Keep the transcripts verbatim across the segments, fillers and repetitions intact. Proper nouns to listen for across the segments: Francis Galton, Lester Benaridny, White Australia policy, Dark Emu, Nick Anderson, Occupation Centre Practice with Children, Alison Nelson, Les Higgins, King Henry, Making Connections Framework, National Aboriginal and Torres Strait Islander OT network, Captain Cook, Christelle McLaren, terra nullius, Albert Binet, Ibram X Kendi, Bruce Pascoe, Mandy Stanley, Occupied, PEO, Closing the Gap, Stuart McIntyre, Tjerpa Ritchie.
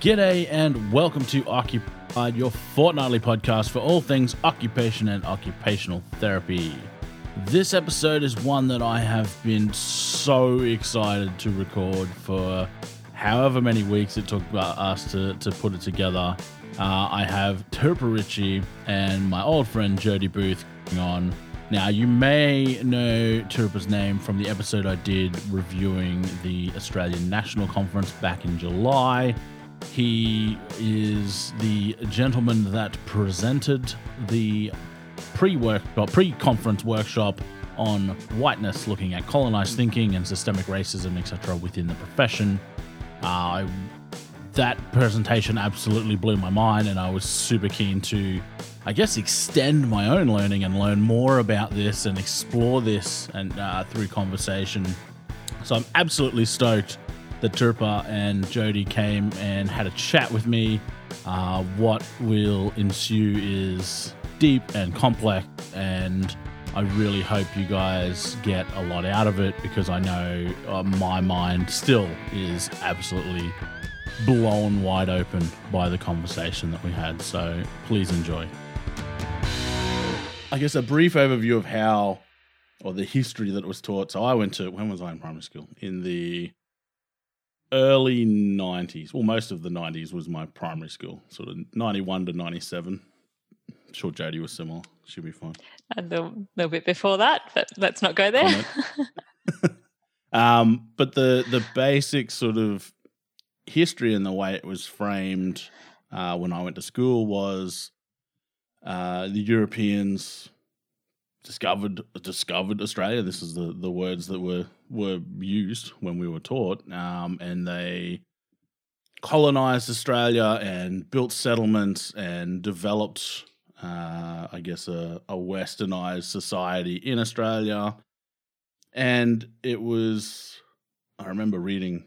G'day and welcome to Occupied, your fortnightly podcast for all things occupation and occupational therapy. This episode is one that I have been so excited to record for however many weeks it took us to, to put it together. Uh, I have Tjerpa Ritchie and my old friend Jody Booth on. Now, you may know Tjerpa's name from the episode I did reviewing the Australian National Conference back in July. He is the gentleman that presented the pre-workshop, pre-conference workshop on whiteness, looking at colonised thinking and systemic racism, et cetera, within the profession. Uh, that presentation absolutely blew my mind, and I was super keen to, I guess, extend my own learning and learn more about this and explore this and uh, through conversation. So I'm absolutely stoked that Tjerpa and Jody came and had a chat with me. Uh, what will ensue is deep and complex, and I really hope you guys get a lot out of it, because I know uh, my mind still is absolutely blown wide open by the conversation that we had. So please enjoy. I guess a brief overview of how, or the history that it was taught. So I went to, when was I in primary school? In the early nineties. Well, most of the nineties was my primary school, sort of ninety-one to ninety-seven. I'm sure Jodie was similar. She'll be fine. A little, little bit before that, but let's not go there. um, but the, the basic sort of history and the way it was framed uh, when I went to school was uh, the Europeans discovered discovered Australia. This is the, the words that were, were used when we were taught, um, and they colonised Australia and built settlements and developed, uh, I guess, a, a westernised society in Australia. And it was, I remember reading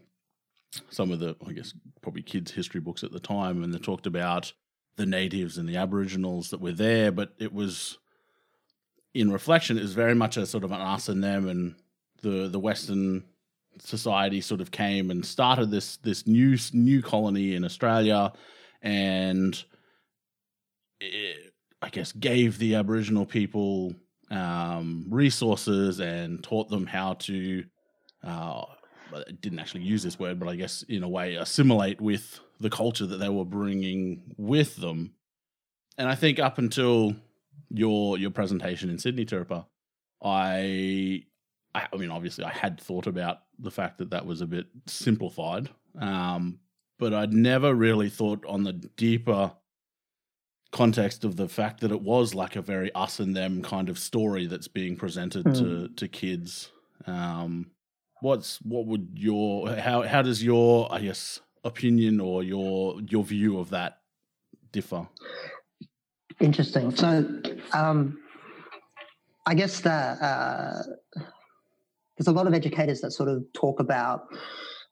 some of the, I guess, probably kids' history books at the time, and they talked about the natives and the Aboriginals that were there, but it was, in reflection, it was very much a sort of an us and them, and the, the Western society sort of came and started this this new new colony in Australia, and it, I guess, gave the Aboriginal people um, resources and taught them how to, uh, I didn't actually use this word, but I guess in a way assimilate with the culture that they were bringing with them. And I think up until your your presentation in Sydney, Tjerpa, I, I I mean, obviously I had thought about the fact that that was a bit simplified, um, but I'd never really thought on the deeper context of the fact that it was like a very us and them kind of story that's being presented mm. to to kids. Um, what's what would your how how does your I guess opinion or your your view of that differ? Interesting. So, um, I guess that uh, there's a lot of educators that sort of talk about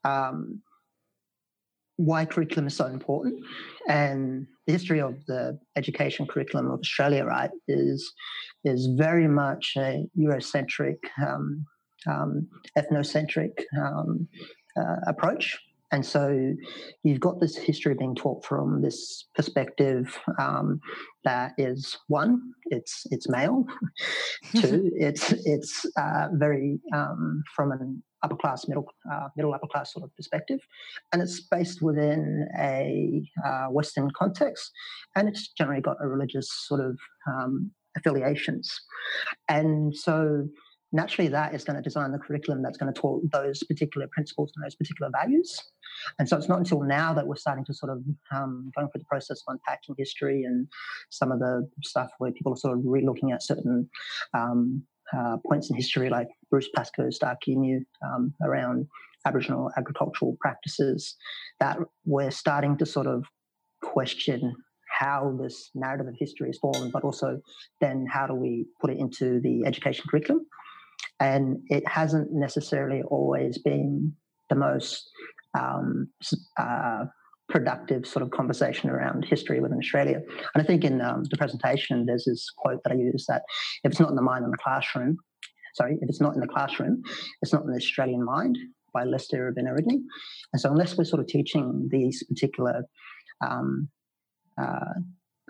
um, why curriculum is so important, and the history of the education curriculum of Australia, right, is is very much a Eurocentric, um, um, ethnocentric um, uh, approach. And so you've got this history being taught from this perspective um, that is, one, it's it's male, two, it's it's uh, very um, from an upper class, middle uh, middle upper class sort of perspective, and it's based within a uh, Western context, and it's generally got a religious sort of um, affiliations, and so naturally that is going to design the curriculum that's going to taught those particular principles and those particular values. And so it's not until now that we're starting to sort of um, going through the process of unpacking history and some of the stuff where people are sort of re-looking at certain um, uh, points in history, like Bruce Pascoe's Dark Emu um, around Aboriginal agricultural practices, that we're starting to sort of question how this narrative of history is formed, but also then how do we put it into the education curriculum. And it hasn't necessarily always been the most um, uh, productive sort of conversation around history within Australia. And I think in um, the presentation, there's this quote that I use that if it's not in the mind in the classroom, sorry, if it's not in the classroom, it's not in the Australian mind. by Lester Benaridny. And so unless we're sort of teaching these particular um, uh,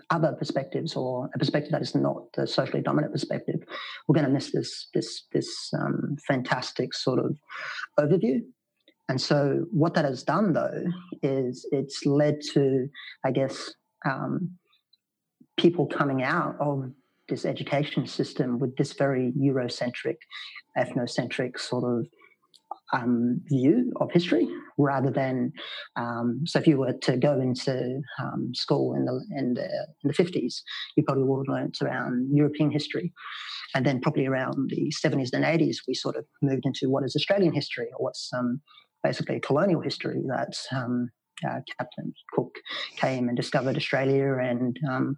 other perspectives, or a perspective that is not the socially dominant perspective, we're going to miss this this this um, fantastic sort of overview. And so what that has done, though, is it's led to, I guess, um, people coming out of this education system with this very Eurocentric, ethnocentric sort of um, view of history, rather than, um, so if you were to go into um, school in the, in the in the fifties, you probably would have learnt around European history. And then probably around the seventies and eighties, we sort of moved into what is Australian history, or what's um, basically colonial history, that um, uh, Captain Cook came and discovered Australia, and um,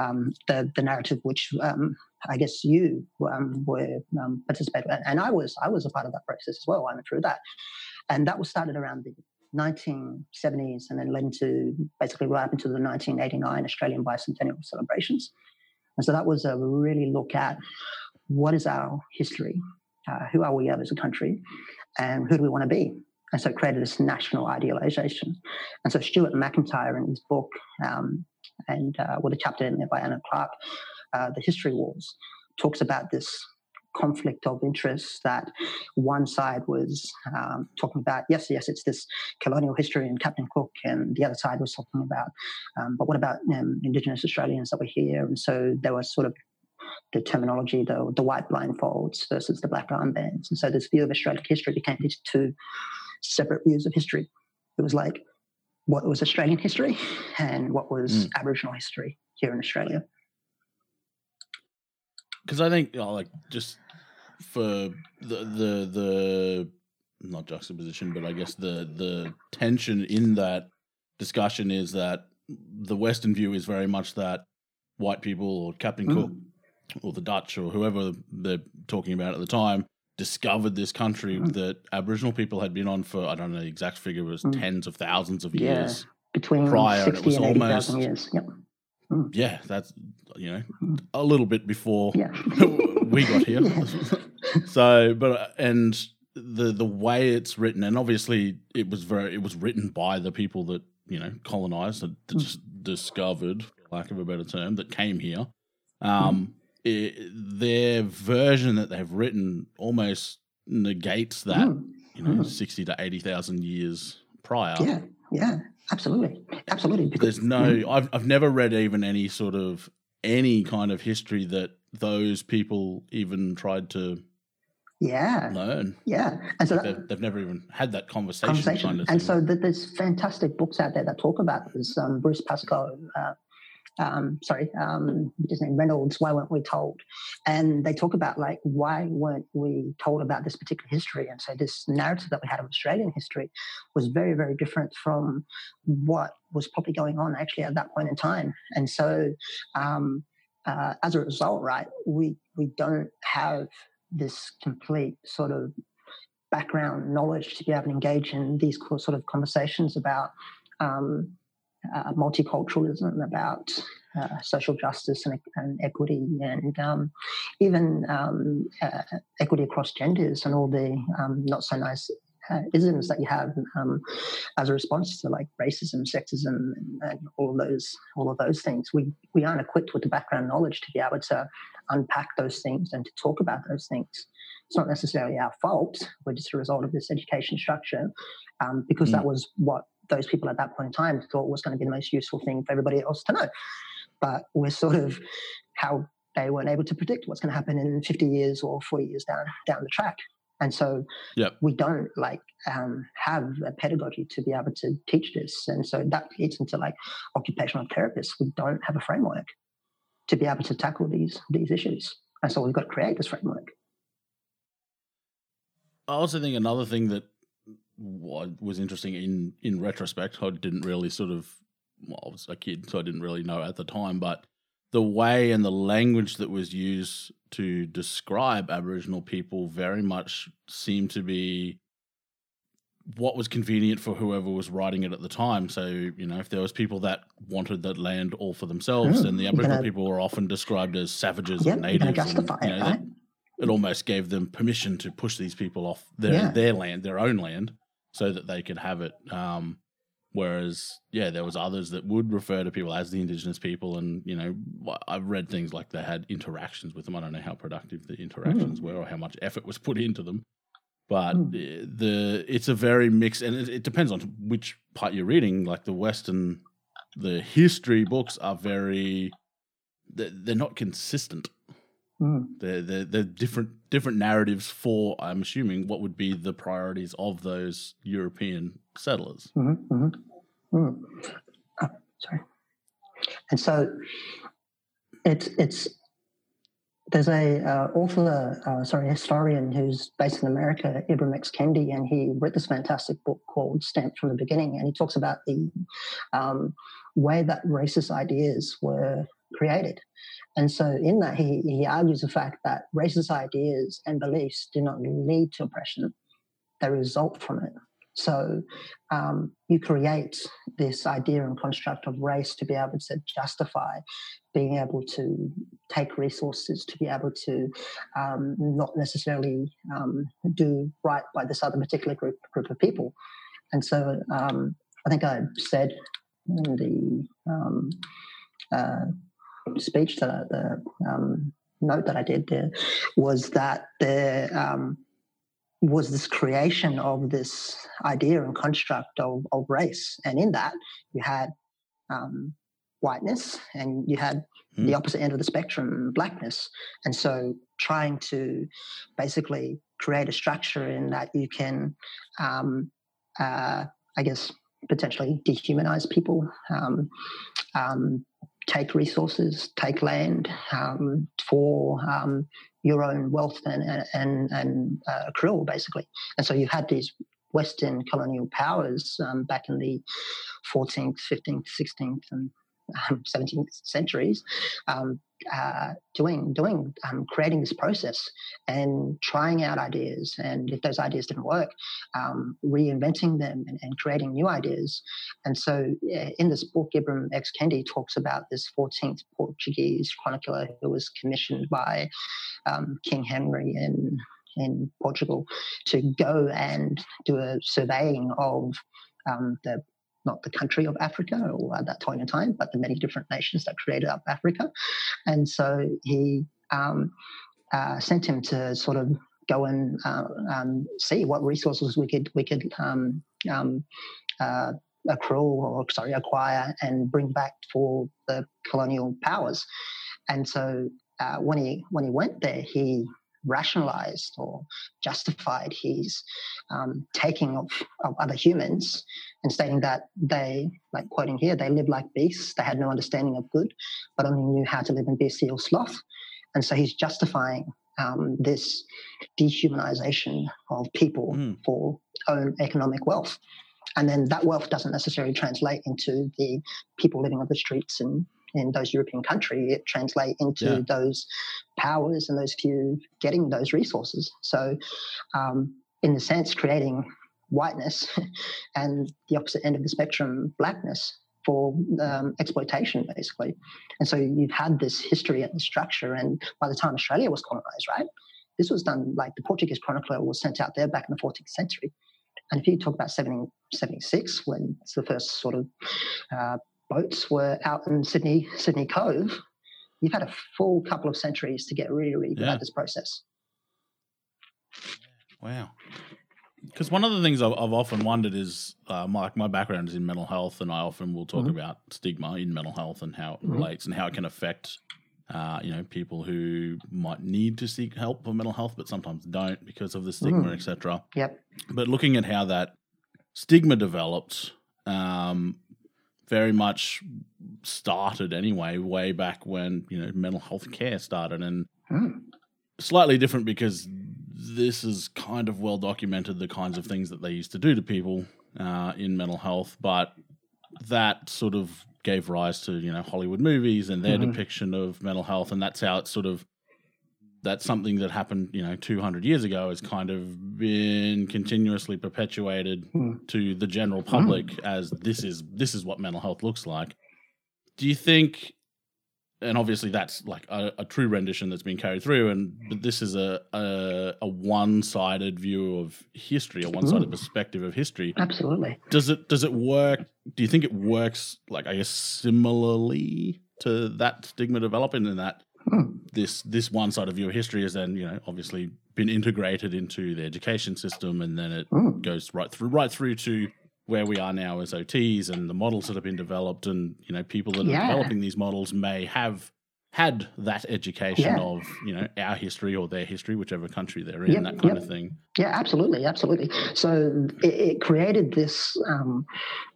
um, the, the narrative which um, I guess you um, were um, participating in. And I was I was a part of that process as well. I went through that. And that was started around the nineteen seventies and then led into basically right up into the nineteen eighty-nine Australian Bicentennial celebrations. And so that was a really look at what is our history, uh, who are we as a country, and who do we want to be? And so it created this national idealization. And so Stuart McIntyre, in his book, um, and uh, with a chapter in there by Anna Clark, uh, The History Wars, talks about this conflict of interest that one side was um, talking about, yes, yes, it's this colonial history and Captain Cook, and the other side was talking about, um, but what about um, Indigenous Australians that were here? And so there was sort of the terminology, the, the white blindfolds versus the black armbands. And so this view of Australian history became these two separate views of history. It was like what was Australian history and what was mm. Aboriginal history here in Australia. Because I think, you know, like, just for the, the, the, not juxtaposition, but I guess the, the tension in that discussion is that the Western view is very much that white people, or Captain mm. Cook, or the Dutch, or whoever they're talking about at the time, discovered this country mm. that Aboriginal people had been on for, I don't know the exact figure, it was mm. tens of thousands of yeah. years between prior, and it was almost years. Yep. Mm. Yeah, that's, you know, mm. a little bit before yeah. we got here. Yeah. So, but and the the way it's written, and obviously it was very it was written by the people that, you know, colonized, that mm. discovered, for lack of a better term, that came here. Um, mm. It, their version that they've written almost negates that, mm. you know, mm. sixty to eighty thousand years prior. Yeah, yeah, absolutely, absolutely. Because, There's no, mm. I've I've never read even any sort of any kind of history that those people even tried to. Yeah. Learn. Yeah. And so that, they've, they've never even had that conversation. conversation. Kind of and so the, there's fantastic books out there that talk about this. Um, Bruce Pascoe. Uh, Um, sorry, um, his name Reynolds, Why Weren't We Told? And they talk about, like, why weren't we told about this particular history? And so this narrative that we had of Australian history was very, very different from what was probably going on actually at that point in time. And so um, uh, as a result, right, we, we don't have this complete sort of background knowledge to be able to engage in these sort of conversations about um Uh, multiculturalism, about uh, social justice and, and equity, and um, even um, uh, equity across genders, and all the um, not so nice uh, isms that you have um, as a response to, like, racism, sexism, and, and all of those all of those things. We we aren't equipped with the background knowledge to be able to unpack those things and to talk about those things. It's not necessarily our fault. We're just a result of this education structure, um, because mm. that was what those people at that point in time thought was going to be the most useful thing for everybody else to know. But we're sort of how they weren't able to predict what's going to happen in fifty years or forty years down down the track. And so yep. we don't, like, um, have a pedagogy to be able to teach this. And so that leads into, like, occupational therapists. We don't have a framework to be able to tackle these these issues. And so we've got to create this framework. I also think another thing that what was interesting in, in retrospect, I didn't really sort of, well, I was a kid, so I didn't really know at the time, but the way and the language that was used to describe Aboriginal people very much seemed to be what was convenient for whoever was writing it at the time. So, you know, if there was people that wanted that land all for themselves, mm, then the Aboriginal gonna, people were often described as savages, yep, and natives. You're gonna justify and, you know, it, right? it almost gave them permission to push these people off their yeah. their land, their own land, so that they could have it. Um, whereas, yeah, there was others that would refer to people as the Indigenous people, and, you know, I've read things like they had interactions with them. I don't know how productive the interactions mm. were or how much effort was put into them. But mm. the it's a very mixed, and it, it depends on which part you're reading. Like the Western, the history books are very, they're, they're not consistent. Mm. They're, they're, they're different different narratives for, I'm assuming, what would be the priorities of those European settlers. Mm-hmm, mm-hmm. Mm. Oh, sorry. And so it's it's there's a uh, author, uh, sorry, historian who's based in America, Ibram X Kendi, and he wrote this fantastic book called Stamped from the Beginning, and he talks about the um, way that racist ideas were created. And so in that, he, he argues the fact that racist ideas and beliefs do not lead to oppression. They result from it. So um, you create this idea and construct of race to be able to justify being able to take resources, to be able to um, not necessarily um, do right by this other particular group, group of people. And so um, I think I said in the... Um, uh, speech that I, the um, note that I did there was that there um, was this creation of this idea and construct of, of race, and in that you had um, whiteness and you had mm. the opposite end of the spectrum, blackness, and so trying to basically create a structure in that you can, um, uh, I guess, potentially dehumanize people. Um, um, take resources, take land um, for um, your own wealth and and, and uh, accrual, basically. And so you had these Western colonial powers um, back in the fourteenth, fifteenth, sixteenth and um, seventeenth centuries um, uh, doing, doing um, creating this process and trying out ideas. And if those ideas didn't work, um, reinventing them and, and creating new ideas. And so uh, in this book, Ibram X Kendi talks about this fourteenth Portuguese chronicler who was commissioned by um, King Henry in, in Portugal to go and do a surveying of um, the not the country of Africa or at that point in time, but the many different nations that created up Africa. And so he um, uh, sent him to sort of go and uh, um, see what resources we could we could um, um, uh, accrue or sorry acquire and bring back for the colonial powers. And so uh, when he when he went there, he rationalized or justified his um, taking of, of other humans and stating that they, like quoting here, they lived like beasts, they had no understanding of good, but only knew how to live in bestial sloth. And so he's justifying um, this dehumanization of people mm. for own economic wealth. And then that wealth doesn't necessarily translate into the people living on the streets and in those European countries, it translates into yeah. those powers and those few getting those resources. So um, in the sense, creating whiteness and the opposite end of the spectrum, blackness, for um, exploitation, basically. And so you've had this history and structure, and by the time Australia was colonised, right, this was done, like the Portuguese chronicler was sent out there back in the fourteenth century. And if you talk about seventeen seventy-six, when it's the first sort of... Uh, boats were out in Sydney Sydney Cove, you've had a full couple of centuries to get really, really good yeah. at this process. Wow. Because one of the things I've, I've often wondered is, uh, Mike, my background is in mental health, and I often will talk mm-hmm. about stigma in mental health and how it mm-hmm. relates and how it can affect, uh, you know, people who might need to seek help for mental health but sometimes don't because of the stigma, mm-hmm. et cetera. Yep. But looking at how that stigma developed, um, very much started anyway, way back when, you know, mental health care started, and mm. slightly different because this is kind of well documented, the kinds of things that they used to do to people uh, in mental health, but that sort of gave rise to, you know, Hollywood movies and their mm-hmm. depiction of mental health, and that's how it's sort of, that's something that happened, you know, two hundred years ago has kind of been continuously perpetuated mm. to the general public mm. as this is this is what mental health looks like. Do you think and obviously that's like a, a true rendition that's been carried through, and but this is a a, a one-sided view of history, a one-sided Ooh. perspective of history. Absolutely. Does it does it work? Do you think it works? Like, I guess similarly to that stigma developing in that hmm. this this one-sided view of history has then, you know, obviously been integrated into the education system, and then it hmm. goes right through right through to where we are now as O Ts and the models that have been developed, and, you know, people that are yeah. developing these models may have had that education yeah. of, you know, our history or their history, whichever country they're in, yep, that kind yep. of thing. Yeah, absolutely, absolutely. So it, it created this um,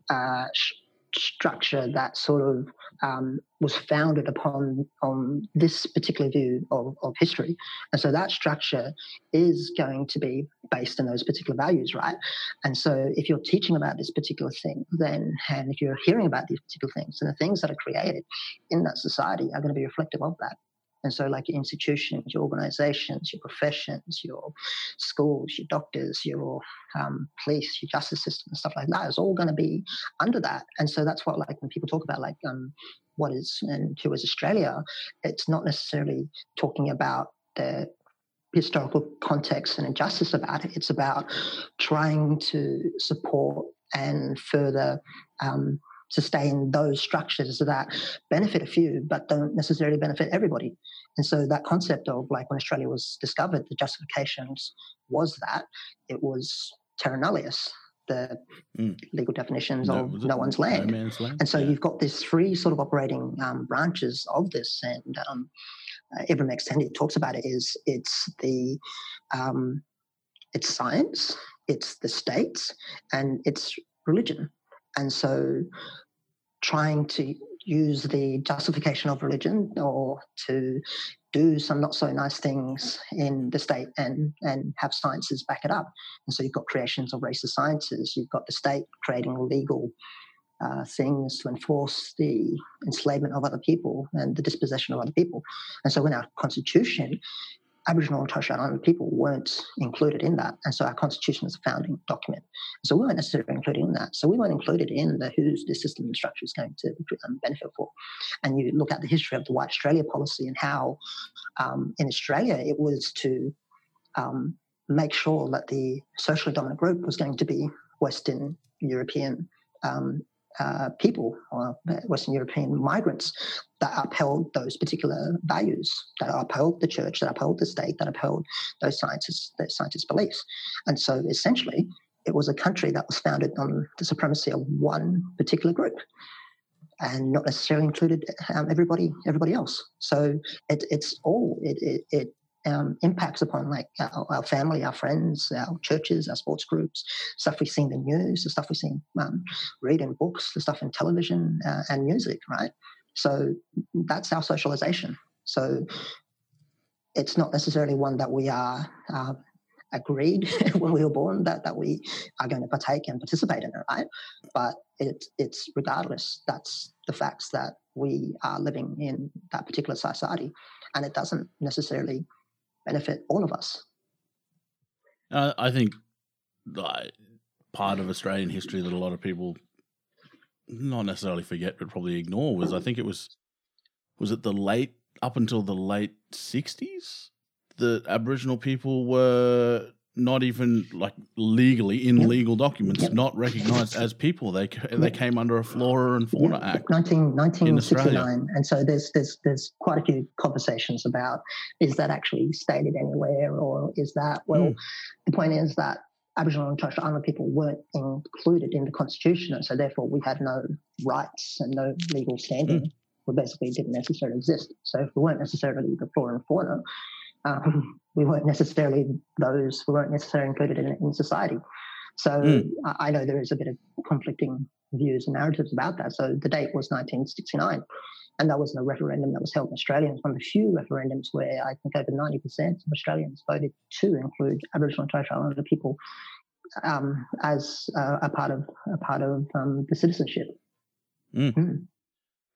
uh, sh- structure that sort of um, was founded upon on this particular view of, of history. And so that structure is going to be based on those particular values, right? And so if you're teaching about this particular thing, then, and if you're hearing about these particular things, then the things that are created in that society are going to be reflective of that. And so, like, your institutions, your organizations, your professions, your schools, your doctors, your um, police, your justice system, and stuff like that is all going to be under that. And so that's what, like, when people talk about, like, um, what is and who is Australia, it's not necessarily talking about the historical context and injustice about it. It's about trying to support and further um, sustain those structures that benefit a few but don't necessarily benefit everybody. And so that concept of, like, when Australia was discovered, the justifications was that it was terra nullius, the mm. legal definitions no, of no one's land. No man's land. And so yeah. you've got these three sort of operating um, branches of this, and um, uh, Ibram X Kendi talks about it is it's the um, it's science, it's the states, and it's religion. And so trying to use the justification of religion or to do some not so nice things in the state and, and have sciences back it up. And so you've got creations of racist sciences. You've got the state creating legal uh, things to enforce the enslavement of other people and the dispossession of other people. And so in our constitution, Aboriginal and Torres Strait Islander people weren't included in that. And so our constitution was a founding document. So we weren't necessarily included in that. So we weren't included in the who's the system and structure is going to benefit for. And you look at the history of the White Australia policy and how um, in Australia it was to um, make sure that the socially dominant group was going to be Western European um Uh, people or Western European migrants that upheld those particular values, that upheld the church, that upheld the state, that upheld those scientists, those scientists' beliefs. And so essentially it was a country that was founded on the supremacy of one particular group and not necessarily included um, everybody everybody else. So it, it's all, it, it, it Um, impacts upon, like, our, our family, our friends, our churches, our sports groups, stuff we see in the news, the stuff we see um, read in books, the stuff in television uh, and music, right? So that's our socialisation. So it's not necessarily one that we are uh, agreed when we were born that, that we are going to partake and participate in it, right? But it, it's regardless, that's the facts that we are living in that particular society, and it doesn't necessarily benefit all of us. Uh, I think uh, part of Australian history that a lot of people not necessarily forget but probably ignore was, I think it was, was it the late, up until the late sixties, that Aboriginal people were not even, like, legally in yep. legal documents, yep. not recognised as people. They they yep. came under a Flora and Fauna yep. Act. nineteen sixty-nine And so there's there's there's quite a few conversations about, is that actually stated anywhere, or is that, well, mm. the point is that Aboriginal and Torres Strait Islander people weren't included in the constitution, and so therefore we had no rights and no legal standing. Mm. We basically didn't necessarily exist. So if we weren't necessarily the Flora and Fauna, Um, we weren't necessarily those, we weren't necessarily included in, in society. So mm. I, I know there is a bit of conflicting views and narratives about that. So the date was nineteen sixty-nine, and that was a referendum that was held in Australia. It's one of the few referendums where I think over ninety percent of Australians voted to include Aboriginal and Torres Strait Islander people um, as uh, a part of a part of um, the citizenship. Mm. Mm.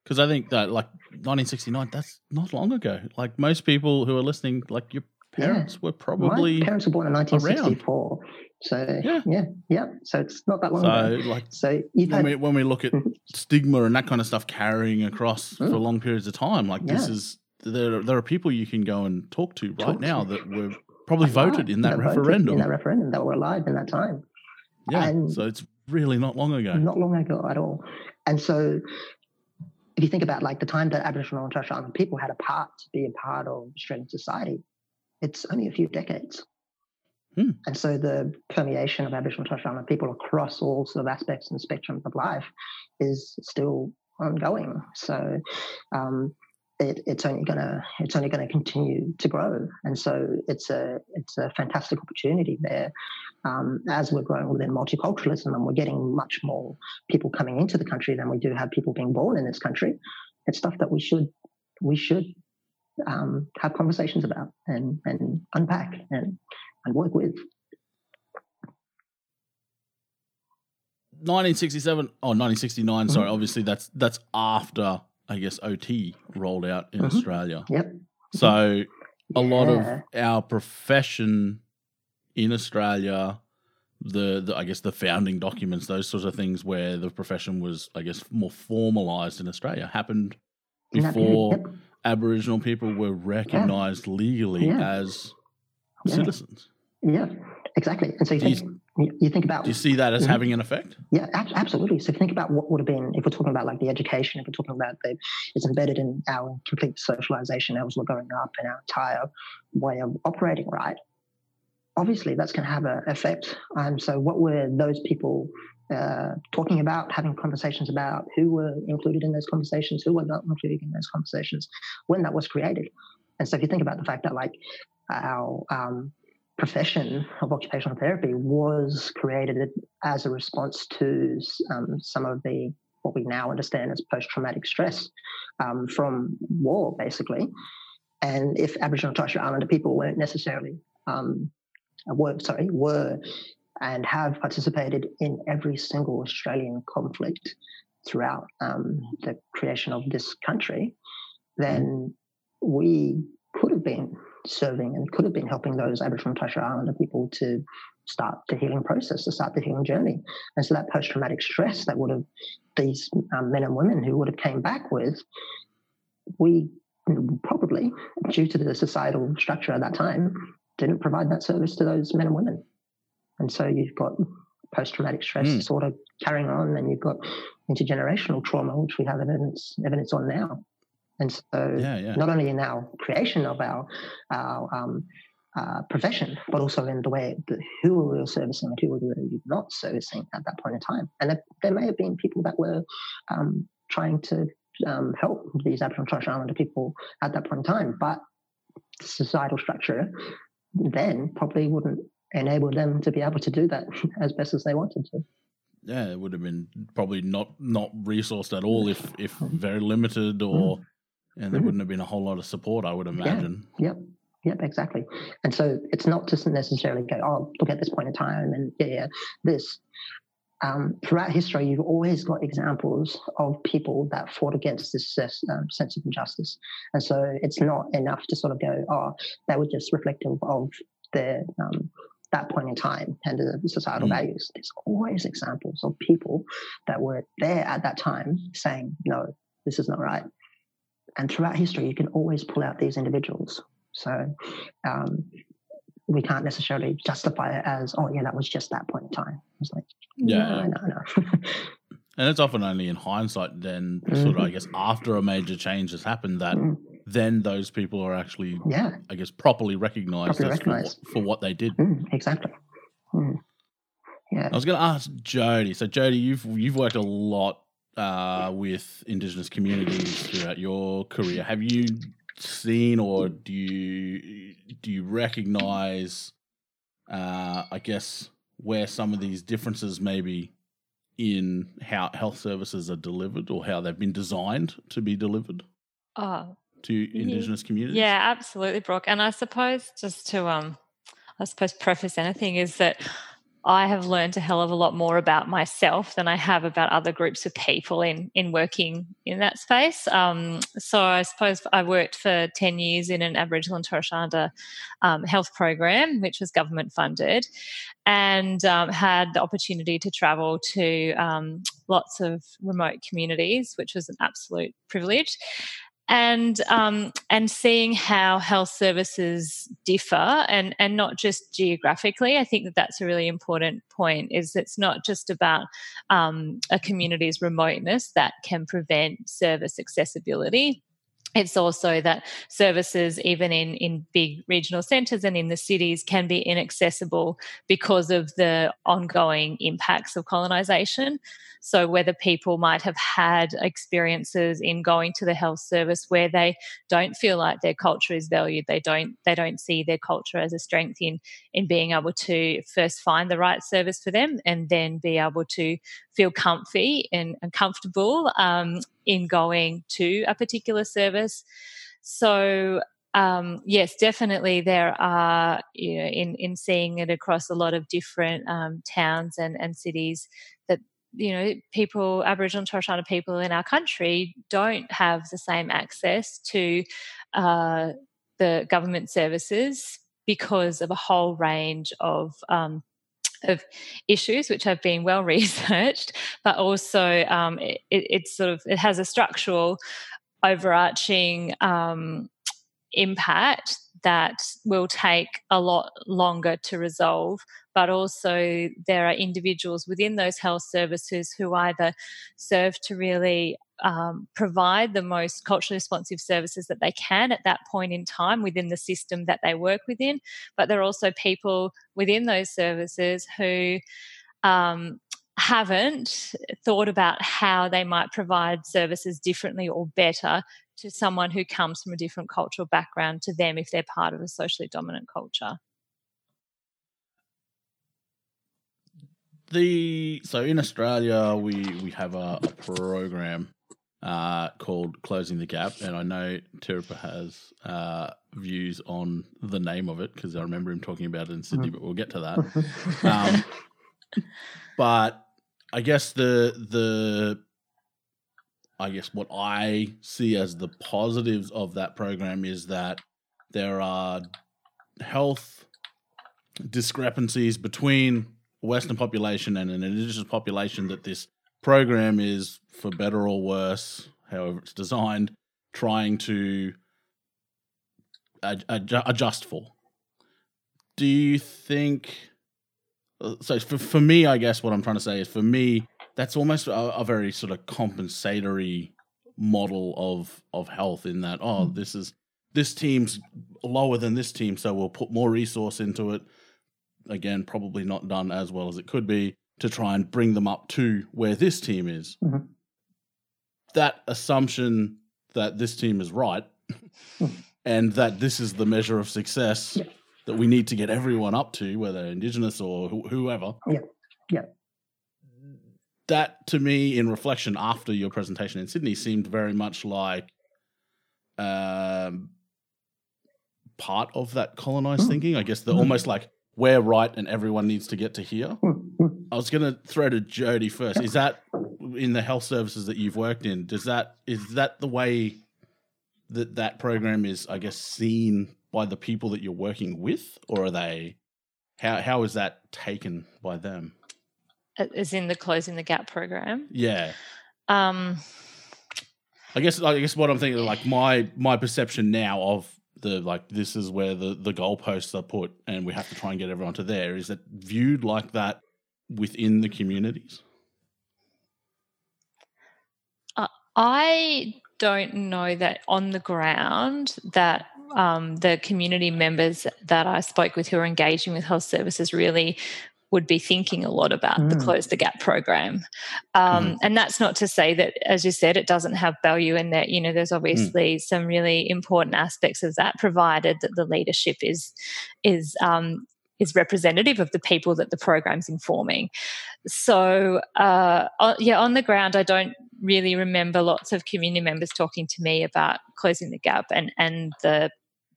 Because I think that, like, nineteen sixty-nine, that's not long ago. Like, most people who are listening, like, you're parents yeah. were probably My parents were born in nineteen sixty-four. Around. So, yeah. yeah, yeah. So it's not that long so, ago. Like, so when, had... we, when we look at stigma and that kind of stuff carrying across mm. for long periods of time, like yeah. this is there, there are people you can go and talk to right talk now to. that were probably alive. voted in that They're referendum. In that referendum that were alive in that time. Yeah, and so it's really not long ago. Not long ago at all. And so if you think about like the time that Aboriginal and Torres Strait Islander people had a part to be a part of Australian society, it's only a few decades. Hmm. And so the permeation of Aboriginal and Torres Strait Islander people across all sort of aspects and spectrums of life is still ongoing. So um, it, it's only gonna it's only gonna continue to grow. And so it's a it's a fantastic opportunity there. Um, as we're growing within multiculturalism and we're getting much more people coming into the country than we do have people being born in this country, it's stuff that we should we should um, have conversations about and, and unpack and. and work with. nineteen sixty-seven, oh, nineteen sixty-nine, mm-hmm. sorry, obviously that's that's after, I guess, O T rolled out in mm-hmm. Australia. Yep. So a yeah. lot of our profession in Australia, the, the I guess the founding documents, those sorts of things where the profession was, I guess, more formalised in Australia, happened before yep. Aboriginal people were recognised yeah. legally yeah. as yeah. citizens. Yeah, exactly. And so you think, do you, you think about... Do you see that as mm-hmm. having an effect? Yeah, ab- absolutely. So if you think about what would have been, if we're talking about like the education, if we're talking about the, it's embedded in our complete socialisation, as we're growing up and our entire way of operating, right? Obviously, that's going to have an effect. Um, so what were those people uh, talking about, having conversations about, who were included in those conversations, who were not included in those conversations, when that was created? And so if you think about the fact that like our... Um, profession of occupational therapy was created as a response to um, some of the what we now understand as post-traumatic stress um, from war, basically. And if Aboriginal and Torres Strait Islander people weren't necessarily um, were sorry were and have participated in every single Australian conflict throughout um, the creation of this country, then we could have been serving and could have been helping those Aboriginal and Torres Strait Islander people to start the healing process, to start the healing journey. And so that post-traumatic stress that would have these um, men and women who would have came back with, we probably, due to the societal structure at that time, didn't provide that service to those men and women. And so you've got post-traumatic stress mm. sort of carrying on, and you've got intergenerational trauma, which we have evidence evidence on now. And so yeah, yeah. not only in our creation of our, our um, uh, profession, but also in the way that who we were servicing and who we were not servicing at that point in time. And there, there may have been people that were um, trying to um, help these Aboriginal and Torres Strait Islander people at that point in time, but the societal structure then probably wouldn't enable them to be able to do that as best as they wanted to. Yeah, it would have been probably not, not resourced at all if, if very limited or... Mm. And there mm-hmm. wouldn't have been a whole lot of support, I would imagine. Yeah. Yep, yep, exactly. And so it's not just necessarily go, oh, look at this point in time and yeah, yeah this. Um, throughout history, you've always got examples of people that fought against this um, sense of injustice. And so it's not enough to sort of go, oh, they were just reflective of their um, that point in time and the societal mm-hmm. values. There's always examples of people that were there at that time saying, no, this is not right. And throughout history, you can always pull out these individuals. So um, we can't necessarily justify it as, oh, yeah, that was just that point in time. It's like, yeah, no, no, no. And it's often only in hindsight then, mm-hmm. sort of, I guess, after a major change has happened that mm. then those people are actually, yeah. I guess, properly recognised for, for what they did. Mm, exactly. Mm. Yeah. I was going to ask Jody. So, Jody, you've you've worked a lot Uh, with Indigenous communities throughout your career. Have you seen or do you do you recognise, uh, I guess, where some of these differences maybe in how health services are delivered or how they've been designed to be delivered oh, to Indigenous yeah, communities? Yeah, absolutely, Brooke. And I suppose just to, um, I suppose preface anything is that I have learned a hell of a lot more about myself than I have about other groups of people in, in working in that space. Um, so I suppose I worked for ten years in an Aboriginal and Torres Strait Islander um, health program, which was government funded, and um, had the opportunity to travel to um, lots of remote communities, which was an absolute privilege. And um, and seeing how health services differ, and, and not just geographically. I think that that's a really important point, is it's not just about um, a community's remoteness that can prevent service accessibility. It's also that services, even in, in big regional centres and in the cities, can be inaccessible because of the ongoing impacts of colonisation. So whether people might have had experiences in going to the health service where they don't feel like their culture is valued, they don't they don't see their culture as a strength in, in being able to first find the right service for them and then be able to feel comfy and, and comfortable um, in going to a particular service. So, um, yes, definitely there are, you know, in, in seeing it across a lot of different um, towns and, and cities, that, you know, people, Aboriginal and Torres Strait Islander people in our country don't have the same access to uh, the government services because of a whole range of um of issues which have been well researched, but also um, it, it's sort of it has a structural, overarching um, impact that will take a lot longer to resolve. But also there are individuals within those health services who either serve to really um, provide the most culturally responsive services that they can at that point in time within the system that they work within. But there are also people within those services who um, haven't thought about how they might provide services differently or better to someone who comes from a different cultural background to them if they're part of a socially dominant culture. The so in Australia we we have a, a program uh, called Closing the Gap, and I know Tjerpa has uh, views on the name of it because I remember him talking about it in Sydney, but we'll get to that. Um, but I guess the the I guess what I see as the positives of that program is that there are health discrepancies between Western population and an Indigenous population that this program is, for better or worse, however it's designed, trying to ad- ad- adjust for. Do you think... So for, for me, I guess what I'm trying to say is, for me, that's almost a, a very sort of compensatory model of, of health in that, oh, mm-hmm. this is this team's lower than this team, so we'll put more resource into it. Again, probably not done as well as it could be, to try and bring them up to where this team is. Mm-hmm. That assumption that this team is right and that this is the measure of success yeah. that we need to get everyone up to, whether Indigenous or wh- whoever. Yeah, yeah. That, to me, in reflection after your presentation in Sydney, seemed very much like um, part of that colonized mm. thinking. I guess they're mm. almost like, we're right and everyone needs to get to here. I was going to throw to Jody first. Is that in the health services that you've worked in, does that, is that the way that that program is, I guess, seen by the people that you're working with, or are they, how, how is that taken by them? As in the Closing the Gap program? Yeah. Um, I guess, I guess what I'm thinking, like my, my perception now of, the like this is where the, the goalposts are put and we have to try and get everyone to there. Is that viewed like that within the communities? Uh, I don't know that on the ground that um, the community members that I spoke with who are engaging with health services really would be thinking a lot about mm. the Close the Gap program. Um, mm. And that's not to say that, as you said, it doesn't have value and that, you know, there's obviously mm. some really important aspects of that, provided that the leadership is is um, is representative of the people that the program's informing. So, uh, yeah, on the ground, I don't really remember lots of community members talking to me about Closing the Gap and, and the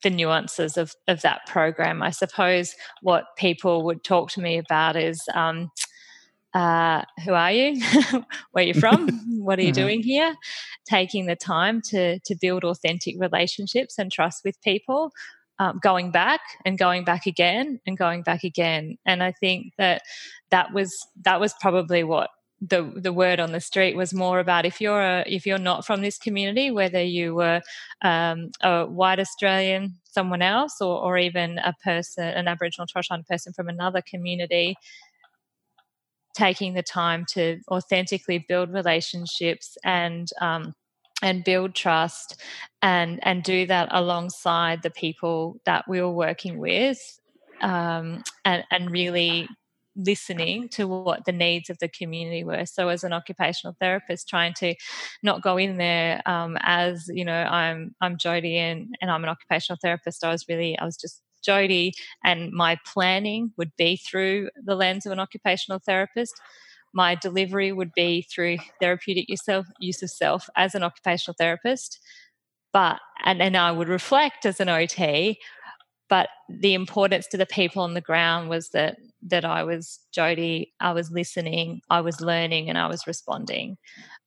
the nuances of, of that program. I suppose what people would talk to me about is, um, uh, who are you? Where are you from? What are you doing here? Taking the time to to build authentic relationships and trust with people, um, going back and going back again and going back again. And I think that that was that was probably what the the word on the street was more about. If you're a, if you're not from this community, whether you were um, a white Australian, someone else, or, or even a person, an Aboriginal Torres Strait Islander person from another community, taking the time to authentically build relationships and um, and build trust, and and do that alongside the people that we were working with, um, and and really listening to what the needs of the community were. So as an occupational therapist, trying to not go in there um, as, you know, I'm I'm Jody and, and I'm an occupational therapist. I was really, I was just Jody, and my planning would be through the lens of an occupational therapist. My delivery would be through therapeutic use of, use of self as an occupational therapist. But, and then I would reflect as an O T, but the importance to the people on the ground was that that I was Jody, I was listening, I was learning, and I was responding.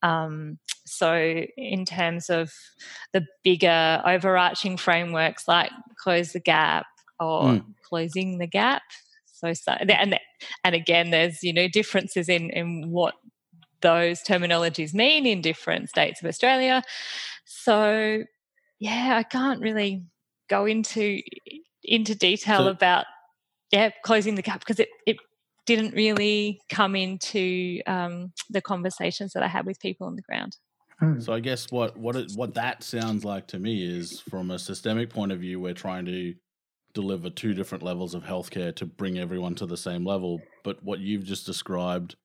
Um, so in terms of the bigger overarching frameworks like Close the Gap or mm. Closing the Gap, so, so and and again, there's, you know, differences in in what those terminologies mean in different states of Australia. So yeah, I can't really go into into detail so, about yeah closing the gap, because it, it didn't really come into um, the conversations that I had with people on the ground. So I guess what what it, what that sounds like to me is, from a systemic point of view, we're trying to deliver two different levels of healthcare to bring everyone to the same level. But what you've just described,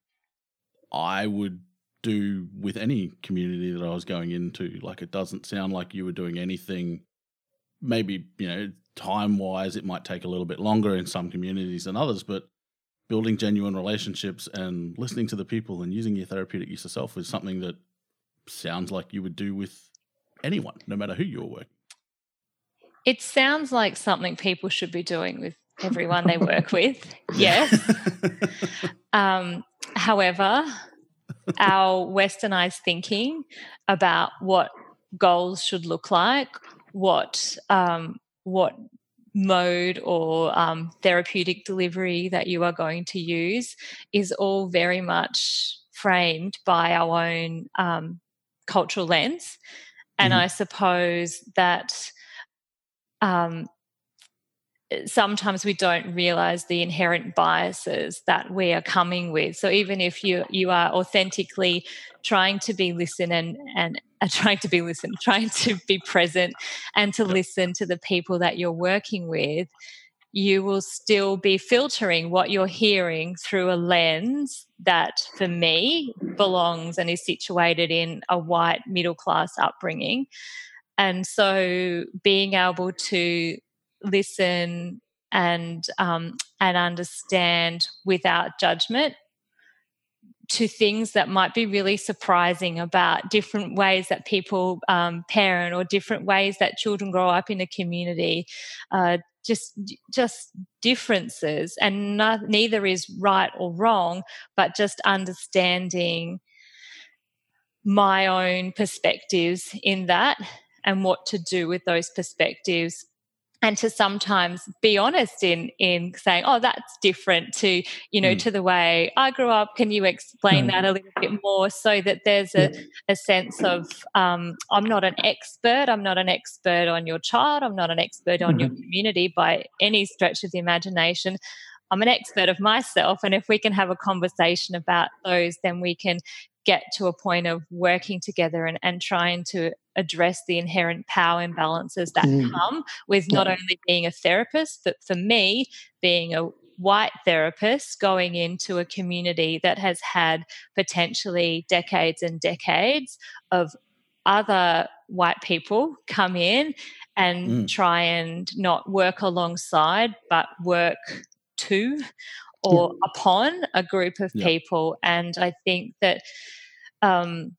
I would do with any community that I was going into. Like, it doesn't sound like you were doing anything. Maybe, you know, time-wise it might take a little bit longer in some communities than others, but building genuine relationships and listening to the people and using your therapeutic use of self is something that sounds like you would do with anyone, no matter who you were working. It sounds like something people should be doing with everyone they work with, yes. um, however, our westernised thinking about what goals should look like, what um, what mode or um, therapeutic delivery that you are going to use is all very much framed by our own um, cultural lens. And mm-hmm. I suppose that um, sometimes we don't realise the inherent biases that we are coming with. So even if you, you are authentically trying to be listen and and trying to be listened, trying to be present and to listen to the people that you're working with, you will still be filtering what you're hearing through a lens that, for me, belongs and is situated in a white middle-class upbringing. And so being able to listen and um, and understand without judgment to things that might be really surprising about different ways that people um, parent or different ways that children grow up in a community, uh, just just differences. And not, neither is right or wrong, but just understanding my own perspectives in that and what to do with those perspectives. And to sometimes be honest in in saying, oh, that's different to, you know, mm. to the way I grew up. Can you explain mm. that a little bit more, so that there's a, a sense of um, I'm not an expert. I'm not an expert on your child. I'm not an expert on mm. your community by any stretch of the imagination. I'm an expert of myself. And if we can have a conversation about those, then we can get to a point of working together and, and trying to address the inherent power imbalances that mm. come with not only being a therapist, but for me, being a white therapist going into a community that has had potentially decades and decades of other white people come in and mm. try and not work alongside, but work to or yeah. upon a group of yeah. people. And I think that um,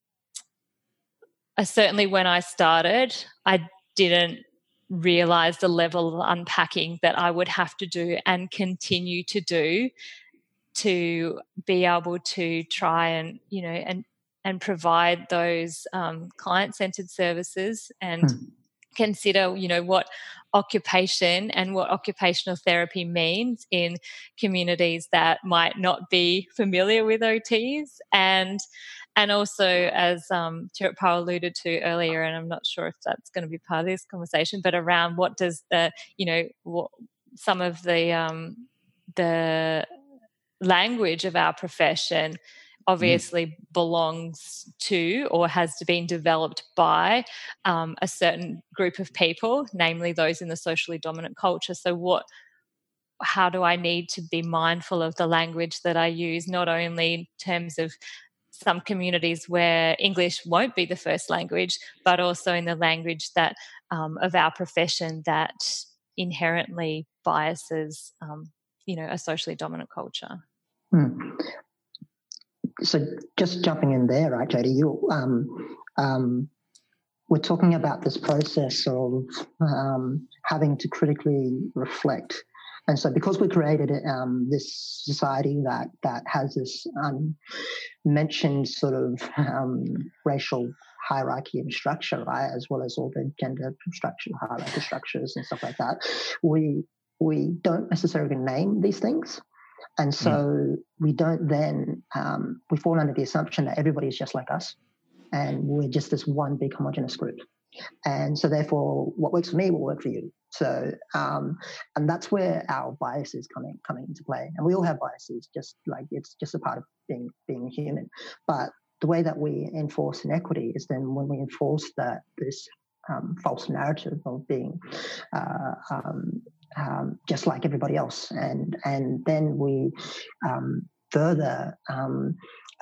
I certainly when I started, I didn't realise the level of unpacking that I would have to do and continue to do to be able to try and, you know, and and provide those um, client-centred services and mm. consider, you know, what occupation and what occupational therapy means in communities that might not be familiar with O Ts. And and also, as um, Tjerpa alluded to earlier, and I'm not sure if that's going to be part of this conversation, but around what does the, you know, what, some of the um, the language of our profession obviously mm. belongs to or has been developed by um, a certain group of people, namely those in the socially dominant culture. So what, how do I need to be mindful of the language that I use, not only in terms of some communities where English won't be the first language, but also in the language that um, of our profession that inherently biases, um, you know, a socially dominant culture. Mm. So just jumping in there, right, Jody, you um, um, we're talking about this process of um, having to critically reflect. And so because we created um, this society that, that has this unmentioned sort of um, racial hierarchy and structure, right, as well as all the gender structure, hierarchy structures and stuff like that, we we don't necessarily name these things. And so yeah. we don't then, um, we fall under the assumption that everybody's just like us and we're just this one big homogenous group. And so therefore what works for me will work for you. So, um, and that's where our biases coming coming into play. And we all have biases, just like it's just a part of being being human. But the way that we enforce inequity is then when we enforce that this um, false narrative of being uh, um Um, just like everybody else, and and then we um, further um,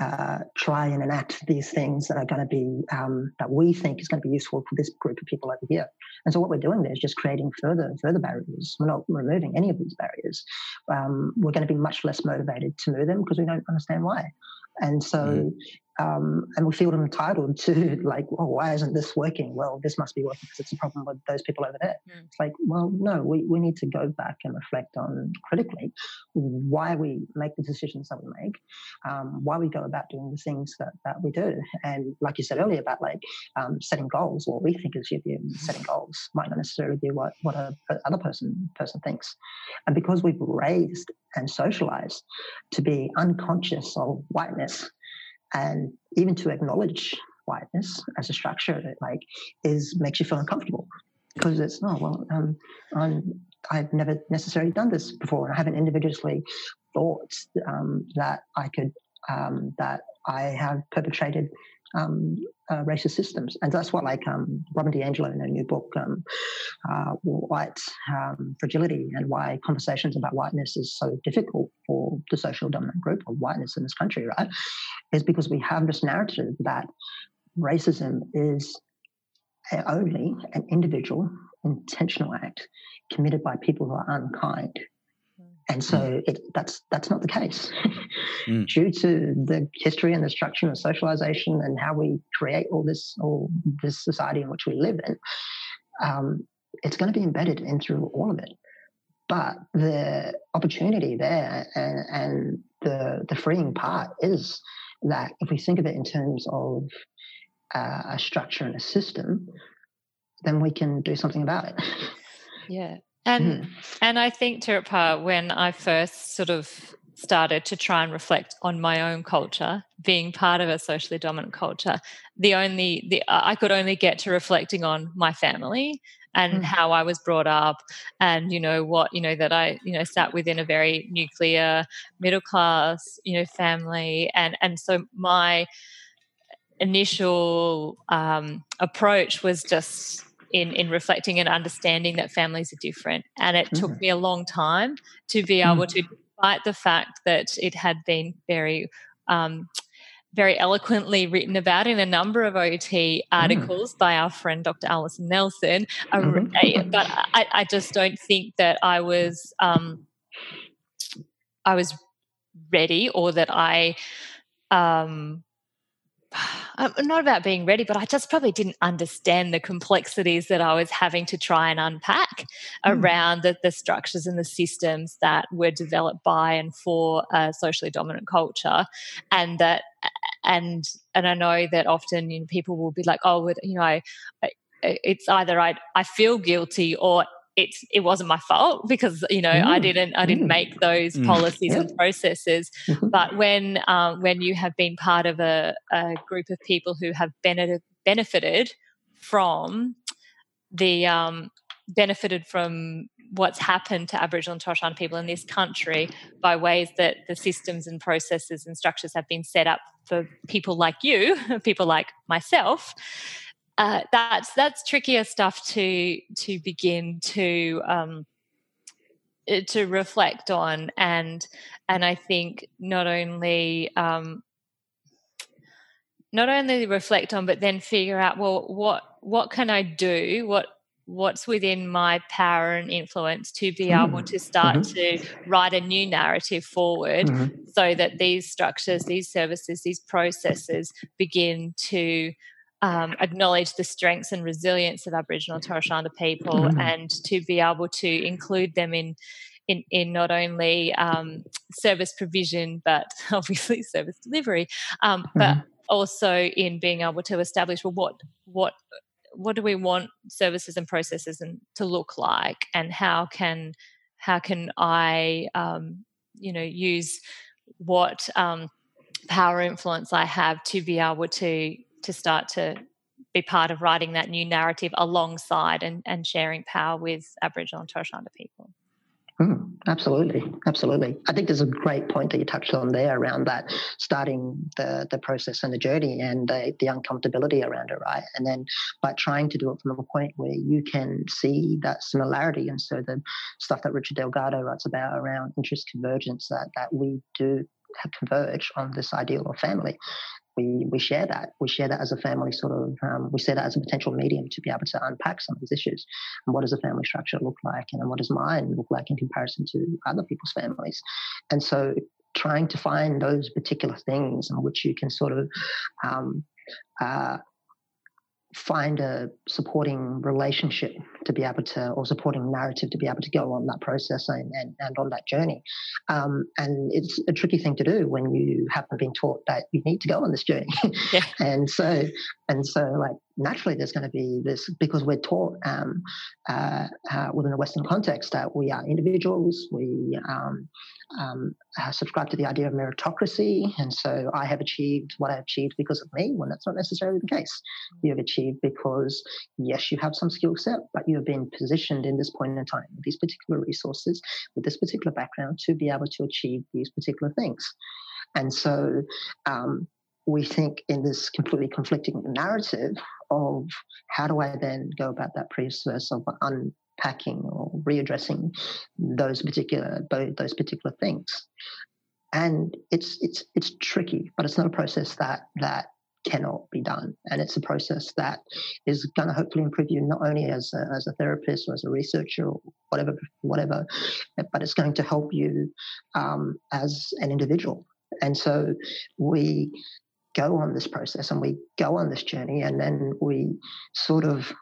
uh, try and enact these things that are going to be um, that we think is going to be useful for this group of people over here. And so what we're doing there is just creating further and further barriers. We're not removing any of these barriers. Um, we're going to be much less motivated to move them because we don't understand why. And so. Mm-hmm. Um, and we feel entitled to, like, oh, why isn't this working? Well, this must be working because it's a problem with those people over there. Mm. It's like, well, no, we, we need to go back and reflect on critically why we make the decisions that we make, um, why we go about doing the things that, that we do. And like you said earlier about, like, um, setting goals, what we think is setting goals might not necessarily be what, what a, a other person person thinks. And because we've raised and socialised to be unconscious of whiteness, and even to acknowledge whiteness as a structure, that like is makes you feel uncomfortable because it's not, well, um, I'm, I've never necessarily done this before, and I haven't individually thought um, that I could um, that I have perpetrated um, uh, racist systems, and that's what like um, Robin DiAngelo in her new book, um, uh, White um, Fragility, and why conversations about whiteness is so difficult for the social dominant group of whiteness in this country, right? Is because we have this narrative that racism is only an individual, intentional act committed by people who are unkind. And so it, that's that's not the case. mm. Due to the history and the structure and socialization and how we create all this all this society in which we live in, um, it's going to be embedded in through all of it. But the opportunity there and, and the the freeing part is that if we think of it in terms of uh, a structure and a system, then we can do something about it. Yeah. And mm-hmm. and I think, Tjerpa, when I first sort of started to try and reflect on my own culture, being part of a socially dominant culture, the only the I could only get to reflecting on my family and mm-hmm. how I was brought up, and you know what you know that I you know sat within a very nuclear middle class you know family, and and so my initial um, approach was just. In, in reflecting and understanding that families are different. And it mm. took me a long time to be able mm. to, despite the fact that it had been very um, very eloquently written about in a number of O T articles mm. by our friend Doctor Alison Nelson, mm-hmm. uh, but I, I just don't think that I was um, I was ready or that I um, not about being ready, but I just probably didn't understand the complexities that I was having to try and unpack mm. around the, the structures and the systems that were developed by and for a socially dominant culture. And that, and and I know that often, you know, people will be like, oh, you know, I, it's either I I feel guilty or it's it wasn't my fault because, you know, mm. I didn't I didn't mm. make those mm. policies yeah. and processes. Mm-hmm. But when um, when you have been part of a, a group of people who have benefited benefited from the um, benefited from what's happened to Aboriginal and Torres Strait Islander people in this country by ways that the systems and processes and structures have been set up for people like you, people like myself. Uh, that's that's trickier stuff to to begin to um, to reflect on, and and I think not only um, not only reflect on, but then figure out, well, what what can I do? What what's within my power and influence to be mm. able to start mm-hmm. to write a new narrative forward, mm-hmm. so that these structures, these services, these processes begin to Um, acknowledge the strengths and resilience of Aboriginal and Torres Strait Islander people, mm-hmm. and to be able to include them in in, in not only um, service provision but obviously service delivery, um, mm-hmm. but also in being able to establish, well, what what what do we want services and processes and to look like, and how can how can I um, you know use what um, power influence I have to be able to to start to be part of writing that new narrative alongside and, and sharing power with Aboriginal and Torres Strait Islander people. Mm, absolutely, absolutely. I think there's a great point that you touched on there around that, starting the, the process and the journey and the, the uncomfortability around it, right? And then by trying to do it from a point where you can see that similarity, and so the stuff that Richard Delgado writes about around interest convergence, that, that we do converge on this ideal of family. We we share that. We share that as a family sort of, um, we share that as a potential medium to be able to unpack some of these issues. And what does a family structure look like? And what does mine look like in comparison to other people's families? And so trying to find those particular things in which you can sort of um, uh, find a supporting relationship to be able to, or supporting narrative to be able to go on that process and, and, and on that journey. Um, and it's a tricky thing to do when you haven't been taught that you need to go on this journey. Yeah. and so, and so like, naturally there's going to be this, because we're taught um, uh, uh, within a Western context that we are individuals, we um, um, subscribe to the idea of meritocracy, and so I have achieved what I achieved because of me, when that's not necessarily the case. You have achieved because, yes, you have some skill set, but you have been positioned in this point in time with these particular resources, with this particular background, to be able to achieve these particular things. And so um, we think in this completely conflicting narrative of how do I then go about that process of unpacking or readdressing those particular those particular things, and it's it's it's tricky, but it's not a process that that cannot be done, and it's a process that is going to hopefully improve you not only as a, as a therapist or as a researcher or whatever whatever, but it's going to help you um, as an individual. And so we go on this process and we go on this journey, and then we sort of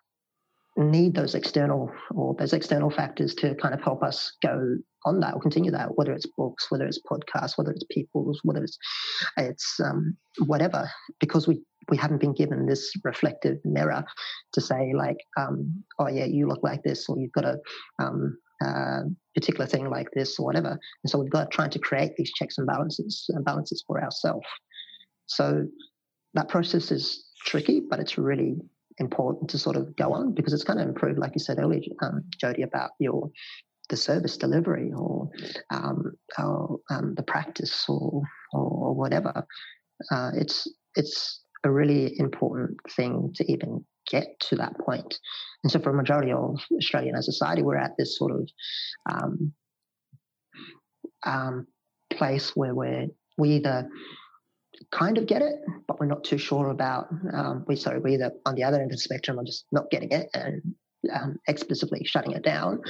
need those external or those external factors to kind of help us go on that or continue that, whether it's books, whether it's podcasts, whether it's people's, whether it's it's um, whatever, because we, we haven't been given this reflective mirror to say like, um, oh yeah, you look like this, or you've got a um, uh, particular thing like this or whatever. And so we've got trying to create these checks and balances and balances for ourselves. So that process is tricky, but it's really important to sort of go on, because it's going to improve, like you said earlier, um, Jody, about your the service delivery or, um, or um, the practice or or whatever. Uh, it's it's a really important thing to even get to that point. And so, for a majority of Australian society, we're at this sort of um, um, place where we're we either kind of get it, but we're not too sure about, um, we sorry, we're either on the other end of the spectrum or just not getting it and um, explicitly shutting it down,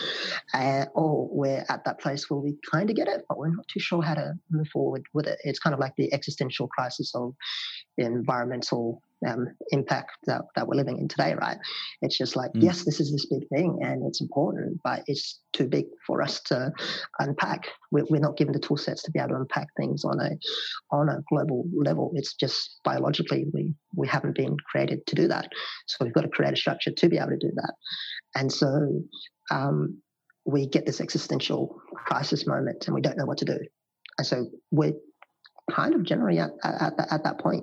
uh, or we're at that place where we kind of get it, but we're not too sure how to move forward with it. It's kind of like the existential crisis of environmental um, impact that, that we're living in today, right? It's just like, mm. yes, this is this big thing and it's important, but it's too big for us to unpack. We're, we're not given the tool sets to be able to unpack things on a on a global level. It's just biologically we, we haven't been created to do that. So we've got to create a structure to be able to do that. And so um, we get this existential crisis moment and we don't know what to do. And so we're kind of generally at, at, at that point.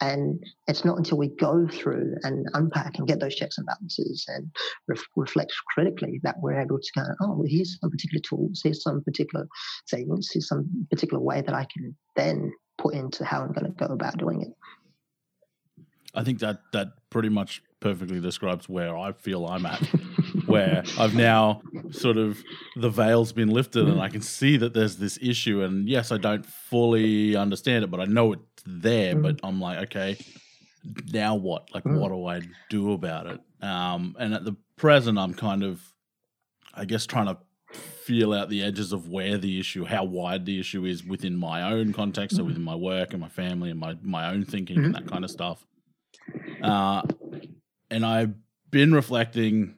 And it's not until we go through and unpack and get those checks and balances and ref, reflect critically that we're able to go, oh, well, here's some particular tools, here's some particular things, here's some particular way that I can then put into how I'm going to go about doing it. I think that that pretty much perfectly describes where I feel I'm at, where I've now sort of the veil's been lifted and I can see that there's this issue. And yes, I don't fully understand it, but I know it's there. Mm. But I'm like, okay, now what? Like, mm. what do I do about it? Um, and at the present, I'm kind of, I guess, trying to feel out the edges of where the issue, how wide the issue is within my own context, mm. so within my work and my family and my, my own thinking mm. and that kind of stuff. Uh, and I've been reflecting,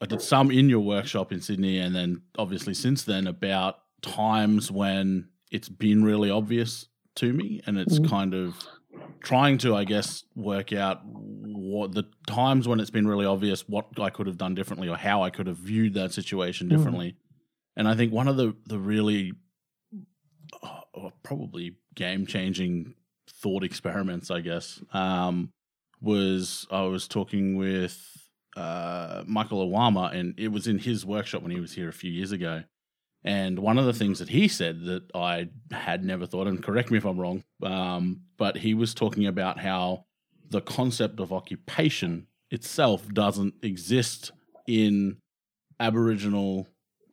I did some in your workshop in Sydney and then obviously since then about times when it's been really obvious to me and it's mm-hmm. kind of trying to, I guess, work out what the times when it's been really obvious what I could have done differently or how I could have viewed that situation differently. Mm-hmm. And I think one of the, the really oh, probably game-changing thought experiments, I guess, um, was I was talking with uh, Michael Iwama, and it was in his workshop when he was here a few years ago. And one of the things that he said that I had never thought, and correct me if I'm wrong, um, but he was talking about how the concept of occupation itself doesn't exist in Aboriginal,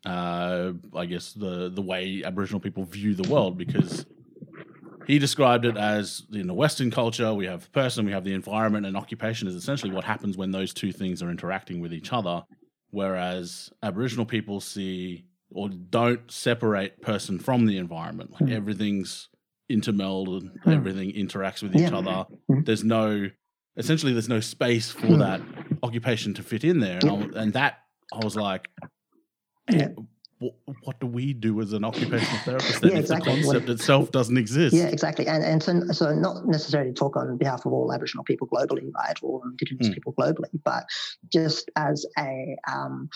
uh, I guess, the, the way Aboriginal people view the world, because he described it as, in the Western culture, we have the person, we have the environment, and occupation is essentially what happens when those two things are interacting with each other, whereas Aboriginal people see or don't separate person from the environment. Like mm. everything's intermelded, mm. everything interacts with yeah. each other. Mm. There's no, essentially there's no space for mm. that occupation to fit in there. And, yeah. I, and that, I was like, yeah. what do we do as an occupational therapist then yeah, exactly. if the concept itself doesn't exist? Yeah, exactly. And and so, so not necessarily talk on behalf of all Aboriginal people globally, right, or Indigenous mm. people globally, but just as a um,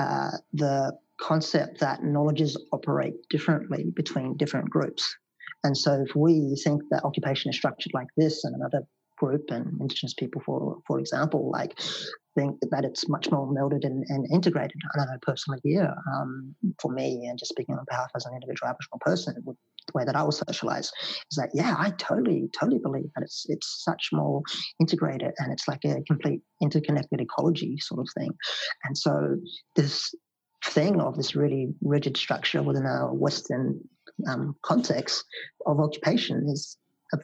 uh, the concept that knowledges operate differently between different groups. And so if we think that occupation is structured like this and another group and Indigenous people, for for example, like think that it's much more melded and, and integrated. And I know personally here, um, for me, and just speaking on behalf as an individual Aboriginal person, the way that I was socialised is that, yeah, I totally, totally believe that it's it's such more integrated and it's like a complete interconnected ecology sort of thing. And so this thing of this really rigid structure within our Western um, context of occupation is a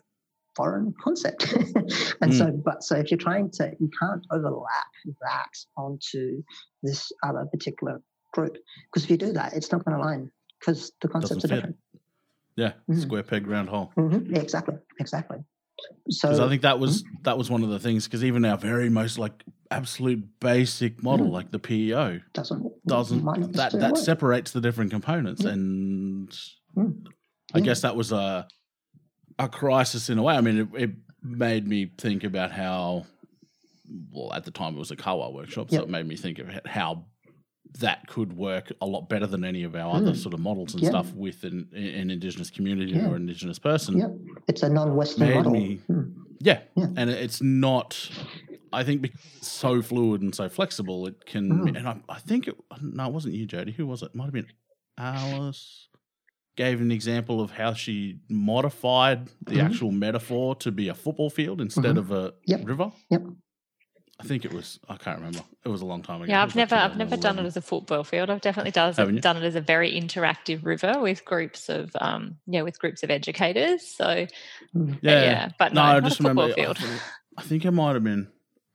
foreign concept. and mm. so, but so if you're trying to, you can't overlap that onto this other particular group, because if you do that, it's not going to align because the concepts Doesn't are fit. different. Yeah, mm. square peg, round hole. Mm-hmm. Yeah, exactly, exactly. So I think that was mm-hmm. that was one of the things, because even our very most like absolute basic model, mm-hmm. like the P E O, doesn't doesn't that that work. separates the different components, mm-hmm. and mm-hmm. I yeah. guess that was a a crisis in a way. I mean, it, it made me think about how, well, at the time it was a Kawa workshop, so yep. it made me think of how that could work a lot better than any of our mm. other sort of models and yeah. stuff with an, an Indigenous community yeah. or an Indigenous person. Yeah. It's a non-Western model. Me, mm. yeah. yeah, and it's not, I think, because it's so fluid and so flexible, it can, mm. and I, I think, it, no, it wasn't you, Jody. Who was it? It might have been Alice. Gave an example of how she modified the mm-hmm. actual metaphor to be a football field instead mm-hmm. of a yep. river. Yep. I think it was, I can't remember. It was a long time ago. Yeah, I've never I've never done it as a football field. I've definitely done, done it as a very interactive river with groups of um yeah, with groups of educators. So yeah, yeah but no, no I just remember field. I think it might have been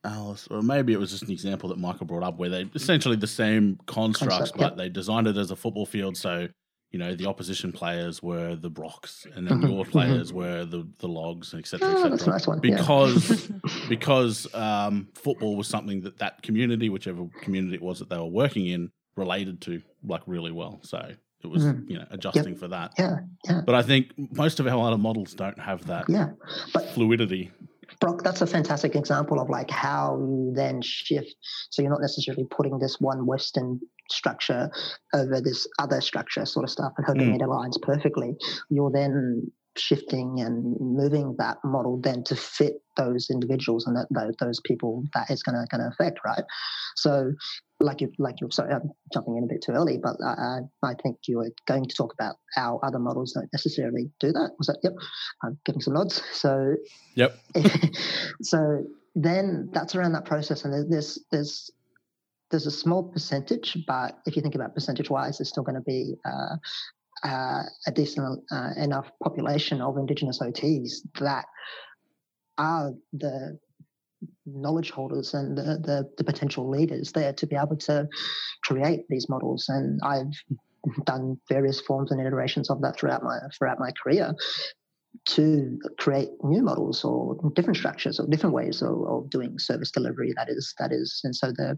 Alice, or maybe it was just an example that Michael brought up where they essentially the same constructs, Construct, but yep. they designed it as a football field, so you know, the opposition players were the rocks and then mm-hmm. your players mm-hmm. were the, the logs, et cetera, et cetera. Oh, that's a nice one. Because, yeah. because um, football was something that that community, whichever community it was that they were working in, related to like really well. So it was, mm-hmm. you know, adjusting yep. for that. Yeah, yeah. But I think most of our other models don't have that yeah. but fluidity. Brock, that's a fantastic example of like how you then shift. So you're not necessarily putting this one Western structure over this other structure sort of stuff and hoping mm. it aligns perfectly. You're then shifting and moving that model then to fit those individuals and that, those, those people that it's going to going to affect, right? So like you like you're sorry, I'm jumping in a bit too early, but I I think you were going to talk about how other models don't necessarily do that. Was that yep? I'm getting some nods. So yep. So then that's around that process, and there's there's there's a small percentage, but if you think about percentage wise, there's still going to be uh, uh, a decent uh, enough population of Indigenous O Ts that are the knowledge holders and the, the, the potential leaders there to be able to create these models. And I've done various forms and iterations of that throughout my throughout my career to create new models or different structures or different ways of, of doing service delivery. That is, that is, and so the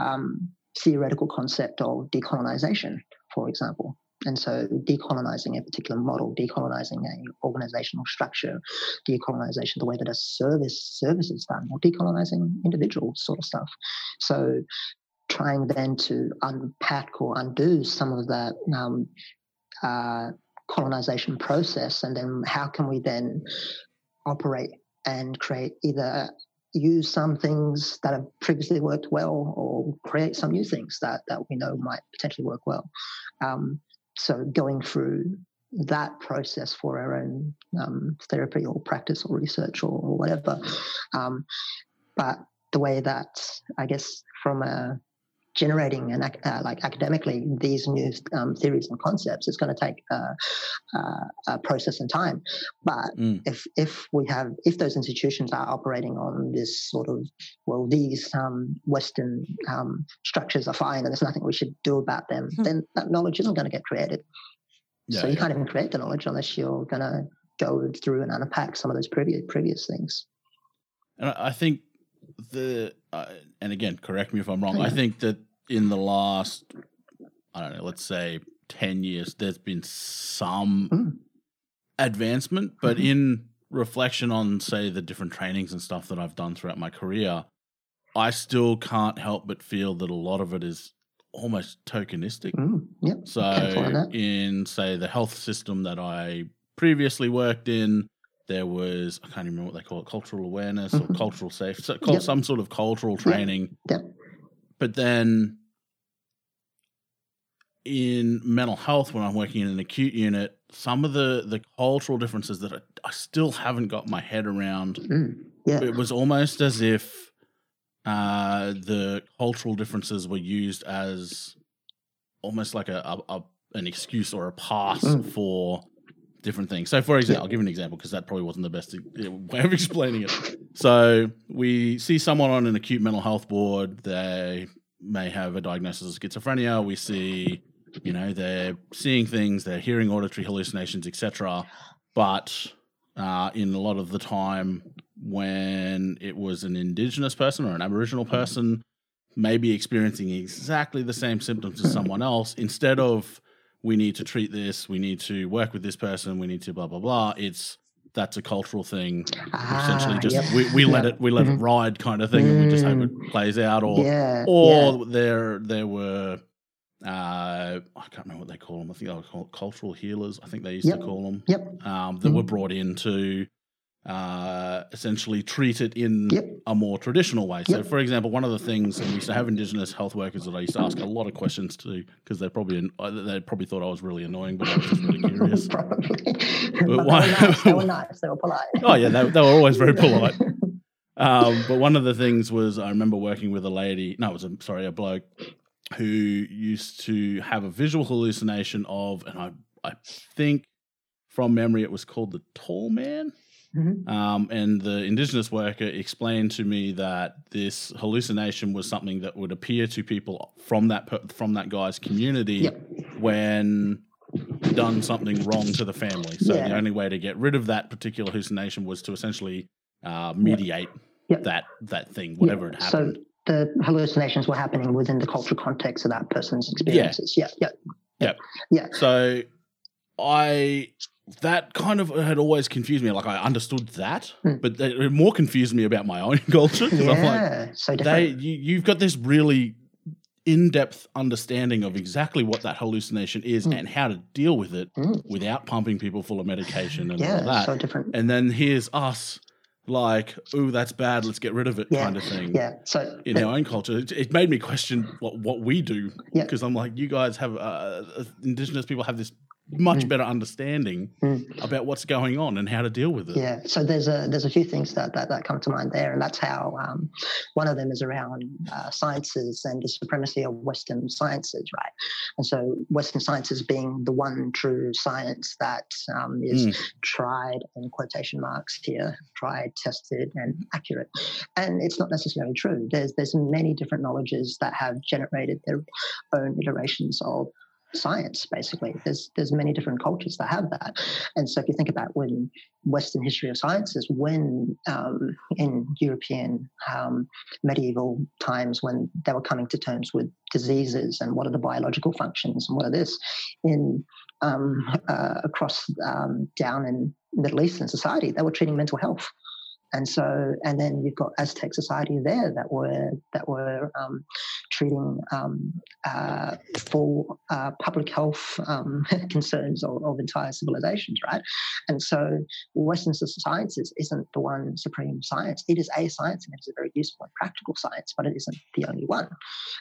um, theoretical concept of decolonization, for example. And so decolonizing a particular model, decolonizing an organizational structure, decolonization, the way that a service service is done, or decolonizing individual sort of stuff. So trying then to unpack or undo some of that um, uh, colonization process, and then how can we then operate and create either use some things that have previously worked well or create some new things that, that we know might potentially work well. Um, So going through that process for our own um, therapy or practice or research or, or whatever. Um, but the way that, I guess, from a generating and uh, like academically these new um, theories and concepts, it's going to take uh, uh, a process and time. But mm. if if we have if those institutions are operating on this sort of, well, these um, Western um, structures are fine and there's nothing we should do about them, mm. then that knowledge isn't going to get created. Yeah, so you yeah. can't even create the knowledge unless you're going to go through and unpack some of those previous previous things. And I think the uh, and again, correct me if I'm wrong, I think that in the last, I don't know, let's say ten years, there's been some mm. advancement, but mm-hmm. in reflection on, say, the different trainings and stuff that I've done throughout my career, I still can't help but feel that a lot of it is almost tokenistic. Mm. Yep. So in, say, the health system that I previously worked in, there was, I can't even remember what they call it, cultural awareness mm-hmm. or cultural safety, so called yep. some sort of cultural training. Yep. Yep. But then in mental health, when I'm working in an acute unit, some of the, the cultural differences that I, I still haven't got my head around, mm. yeah. it was almost as if uh, the cultural differences were used as almost like a, a, a an excuse or a pass mm. for different things. So, for example, yeah. I'll give an example because that probably wasn't the best way of explaining it. So we see someone on an acute mental health ward. They may have a diagnosis of schizophrenia. We see, you know, they're seeing things, they're hearing auditory hallucinations, et cetera. But uh, in a lot of the time when it was an Indigenous person or an Aboriginal person maybe experiencing exactly the same symptoms as someone else, instead of we need to treat this, we need to work with this person, we need to blah, blah, blah. It's, that's a cultural thing. Ah, essentially just yep. we, we yep. let it we let mm-hmm. it ride kind of thing mm. and we just hope it plays out. Or yeah, or yeah. there there were, uh, I can't remember what they call them. I think they were called cultural healers, I think they used yep. to call them, Yep. Um, that mm. were brought in to uh, essentially treat it in yep. a more traditional way. So, yep. for example, one of the things we used to have Indigenous health workers that I used to ask a lot of questions to because they probably they probably thought I was really annoying, but I was just really curious. Probably. But one, they, were nice, they were nice. They were polite. Oh, yeah, they, they were always very polite. Um, but one of the things was I remember working with a lady, no, it was, a, sorry, a bloke who used to have a visual hallucination of, and I, I think from memory it was called the tall man. Mm-hmm. Um, and the Indigenous worker explained to me that this hallucination was something that would appear to people from that per- from that guy's community yep. when done something wrong to the family. So yeah. the only way to get rid of that particular hallucination was to essentially uh, mediate yeah. Yeah. that that thing, whatever yeah. had happened. So the hallucinations were happening within the cultural context of that person's experiences. Yeah, yeah, yeah. yeah. yeah. So I... that kind of had always confused me. Like I understood that, mm. but it more confused me about my own culture. Yeah, I'm like, so different. They, you, you've got this really in-depth understanding of exactly what that hallucination is mm. and how to deal with it mm. without pumping people full of medication and yeah, all that. So different. And then here's us like, ooh, that's bad, let's get rid of it yeah. kind of thing. Yeah. So in but, our own culture, it, it made me question what, what we do because yeah. I'm like, you guys have, uh, Indigenous people have this much mm. better understanding mm. about what's going on and how to deal with it. Yeah, so there's a there's a few things that that, that come to mind there, and that's how um, one of them is around uh, sciences and the supremacy of Western sciences, right? And so Western sciences being the one true science that um, is mm. tried, in quotation marks here, tried, tested, and accurate. And it's not necessarily true. There's there's many different knowledges that have generated their own iterations of science, basically. There's there's many different cultures that have that. And so if you think about when Western history of sciences, when um, in European um, medieval times when they were coming to terms with diseases and what are the biological functions and what are this, in um, uh, across um, down in Middle Eastern society, they were treating mental health. And so, and then you've got Aztec society there that were that were um, treating um, uh, full uh, public health um, concerns of, of entire civilizations, right? And so, Western sciences isn't the one supreme science. It is a science, and it's a very useful and practical science, but it isn't the only one.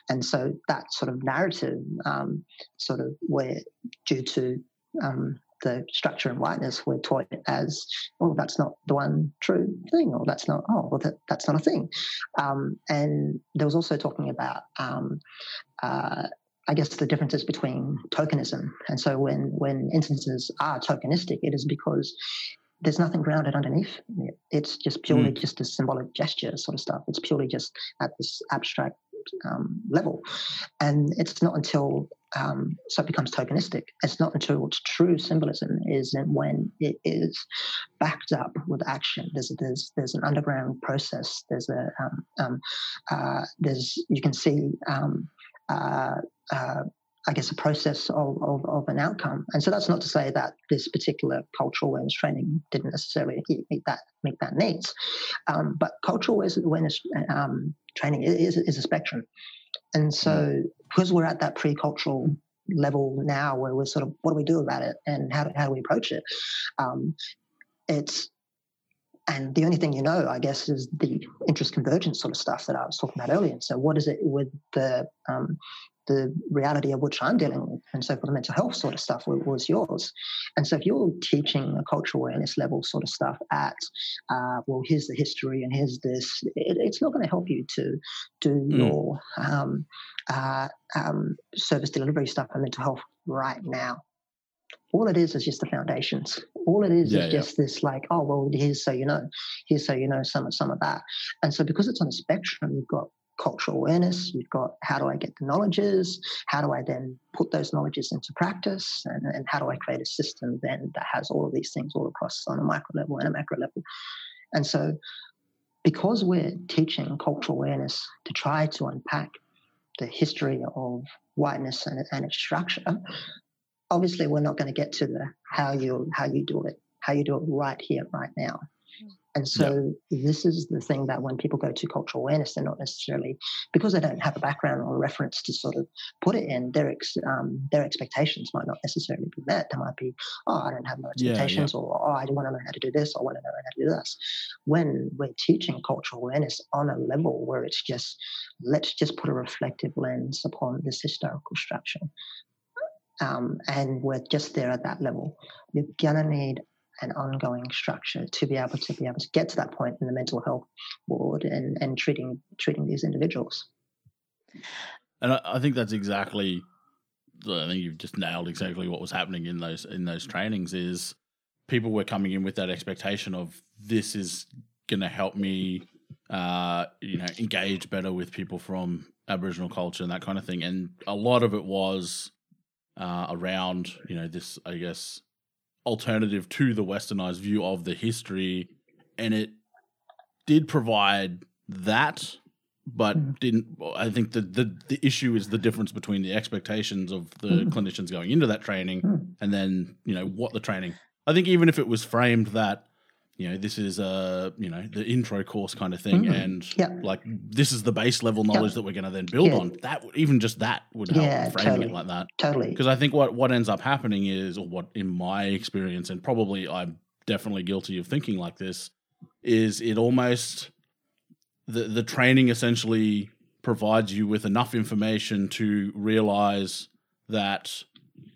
And so, that sort of narrative, um, sort of, where due to um, the structure and whiteness, we're taught as, oh, that's not the one true thing, or that's not, oh, well, that, that's not a thing. Um, and there was also talking about, um, uh, I guess, the differences between tokenism. And so when, when instances are tokenistic, it is because there's nothing grounded underneath. It's just purely mm. just a symbolic gesture sort of stuff. It's purely just at this abstract um, level. And it's not until... Um, so it becomes tokenistic. It's not until it's true symbolism is when it is backed up with action. There's there's there's an underground process. There's a um, um, uh, there's you can see um, uh, uh, I guess a process of, of of an outcome. And so that's not to say that this particular cultural awareness training didn't necessarily meet that meet that needs, um, but cultural awareness um, training is is a spectrum. And so because we're at that pre-cultural level now where we're sort of, what do we do about it and how do, how do we approach it? Um, it's, and the only thing you know, I guess, is the interest convergence sort of stuff that I was talking about earlier. So what is it with the um, the reality of which I'm dealing with? And so for the mental health sort of stuff was yours. And so if you're teaching a cultural awareness level sort of stuff at, uh, well, here's the history and here's this, it, it's not going to help you to do mm. your um, uh, um, service delivery stuff and mental health right now. All it is is just the foundations. All it is yeah, is yeah. just this like, oh, well, here's so you know, here's so you know some of, some of that. And so because it's on a spectrum, you've got cultural awareness, you've got how do I get the knowledges, how do I then put those knowledges into practice, and, and how do I create a system then that has all of these things all across on a micro level and a macro level. And so because we're teaching cultural awareness to try to unpack the history of whiteness and, and its structure, obviously we're not going to get to the how you how you do it, how you do it right here, right now. And so yep. this is the thing that when people go to cultural awareness, they're not necessarily, because they don't have a background or a reference to sort of put it in, their ex, um, their expectations might not necessarily be met. They might be, oh, I don't have no expectations, yeah, yeah. or oh, I want to learn how to do this, or I want to learn how to do this. When we're teaching cultural awareness on a level where it's just, let's just put a reflective lens upon this historical structure, um, and we're just there at that level, you're going to need an ongoing structure to be able to be able to get to that point in the mental health ward and, and treating treating these individuals. And I, I think that's exactly, I think you've just nailed exactly what was happening in those in those trainings. Is people were coming in with that expectation of this is going to help me, uh, you know, engage better with people from Aboriginal culture and that kind of thing. And a lot of it was uh, around, you know, this, I guess, alternative to the Westernized view of the history. And it did provide that, but mm. didn't. I think that the, the issue is the difference between the expectations of the mm. clinicians going into that training mm. and then, you know, what the training. I think even if it was framed that, you know, this is a, you know, the intro course kind of thing mm. and yep. like this is the base level knowledge yep. that we're going to then build yeah. on, that even just that would help yeah, framing totally. It like that. Totally. Because I think what, what ends up happening is, or what in my experience, and probably I'm definitely guilty of thinking like this, is it almost the the training essentially provides you with enough information to realize that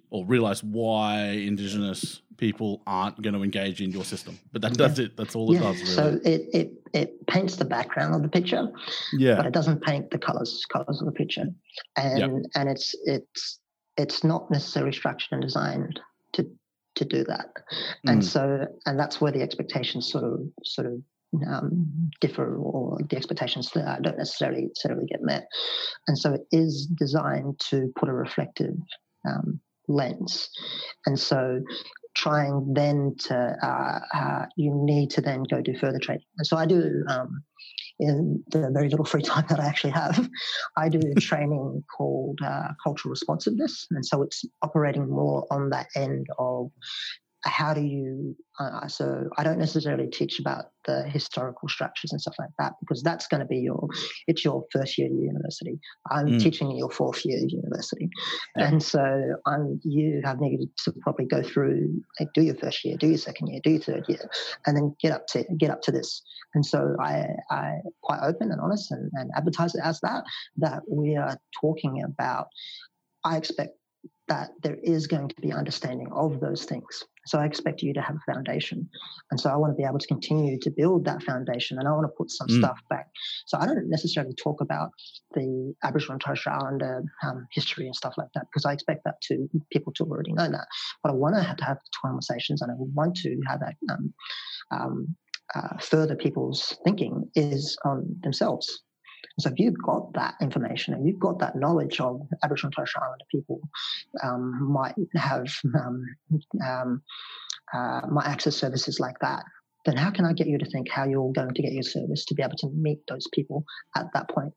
or realize why Indigenous people aren't going to engage in your system. But that, yeah. that's it. That's all it yeah. does, really. So it, it it paints the background of the picture, yeah. but it doesn't paint the colours colours of the picture. And yep. and it's it's it's not necessarily structured and designed to to do that. And mm. so and that's where the expectations sort of sort of um, differ, or the expectations that don't necessarily necessarily get met. And so it is designed to put a reflective um, lens. And so trying then to, uh, uh, you need to then go do further training. And so I do, um, in the very little free time that I actually have, I do training called uh, cultural responsiveness. And so it's operating more on that end of how do you, uh, so I don't necessarily teach about the historical structures and stuff like that, because that's going to be your, it's your first year at university. I'm mm. teaching your fourth year at university. Yeah. And so I'm, you have needed to probably go through, like, do your first year, do your second year, do your third year, and then get up to, get up to this. And so I, I quite open and honest and, and advertise it as that, that we are talking about, I expect that there is going to be understanding of those things. So I expect you to have a foundation. And so I want to be able to continue to build that foundation, and I want to put some mm. stuff back. So I don't necessarily talk about the Aboriginal and Torres Strait Islander um, history and stuff like that, because I expect that to people to already know that. But I want to have to have conversations, and I want to have that um, um, uh, further people's thinking is on themselves. So if you've got that information and you've got that knowledge of Aboriginal and Torres Strait Islander people, um, might have um, um, uh, might access services like that, then how can I get you to think how you're going to get your service to be able to meet those people at that point,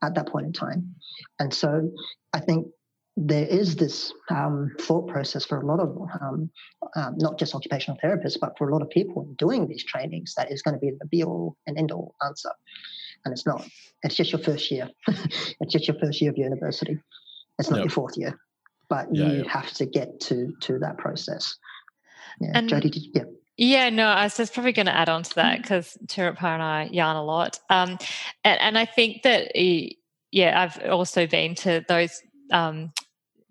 at that point in time? And so I think there is this um, thought process for a lot of, um, um, not just occupational therapists, but for a lot of people doing these trainings, that is going to be the be-all and end-all answer. And it's not. It's just your first year. It's just your first year of university. It's not yep. your fourth year. But yeah, you yep. have to get to to that process. Yeah. And Jody, did you, yeah. Yeah, no, I was just probably going to add on to that, because Tjerpa and I yarn a lot. Um, and, and I think that, yeah, I've also been to those um,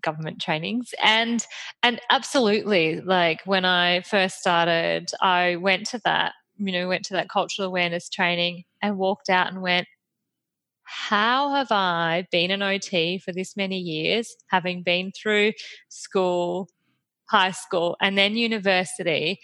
government trainings. And and absolutely, like when I first started, I went to that, you know, went to that cultural awareness training and walked out and went, how have I been an O T for this many years, having been through school, high school, and then university?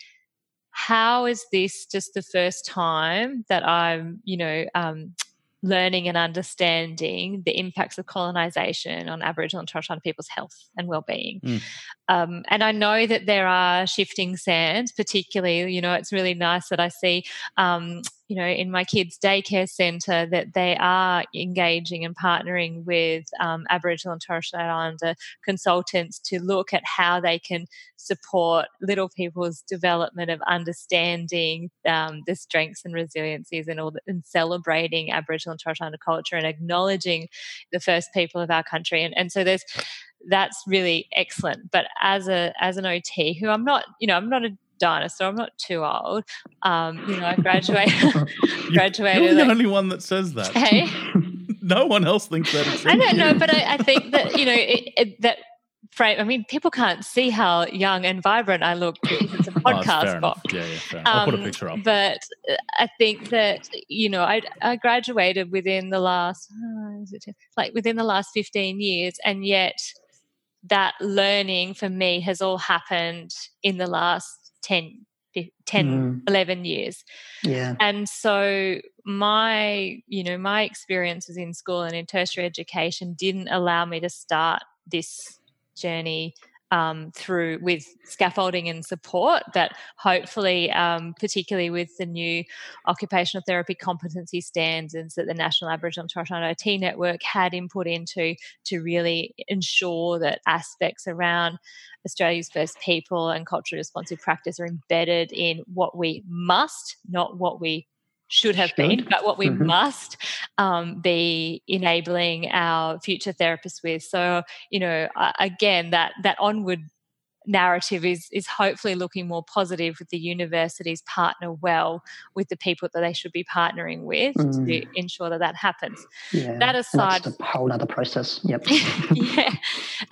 How is this just the first time that I'm, you know, um, learning and understanding the impacts of colonisation on Aboriginal and Torres Strait Islander people's health and wellbeing? Mm. Um, and I know that there are shifting sands, particularly, you know, it's really nice that I see, um, you know, in my kids' daycare centre that they are engaging and partnering with um, Aboriginal and Torres Strait Islander consultants to look at how they can support little people's development of understanding um, the strengths and resiliencies and all the, and celebrating Aboriginal and Torres Strait Islander culture and acknowledging the first people of our country. And, and so there's that's really excellent. But as a as an O T who I'm not, you know, I'm not a dinosaur, I'm not too old. Um, you know, I graduated. graduated You're the like, only one that says that. Hey, no one else thinks that. I don't know, but I, I think that, you know, it, it, that frame. I mean, people can't see how young and vibrant I look because it's a podcast. Oh, box. Yeah, yeah, fair. Um, I'll put a picture up. But I think that, you know, I I graduated within the last oh, is it, like within the last fifteen years, and yet that learning for me has all happened in the last ten, ten mm. eleven years. Yeah. And so my, you know, my experiences in school and in tertiary education didn't allow me to start this journey um, through with scaffolding and support that hopefully, um, particularly with the new occupational therapy competency standards that the National Aboriginal and Torres Strait Islander O T network had input into, to really ensure that aspects around Australia's First People and culturally responsive practice are embedded in what we must, not what we should have should. been, but what we mm-hmm. must um, be enabling our future therapists with. So, you know, again, that that onward narrative is is hopefully looking more positive with the universities partner well with the people that they should be partnering with mm. to ensure that that happens. Yeah, that aside, that's a whole other process. Yep. yeah,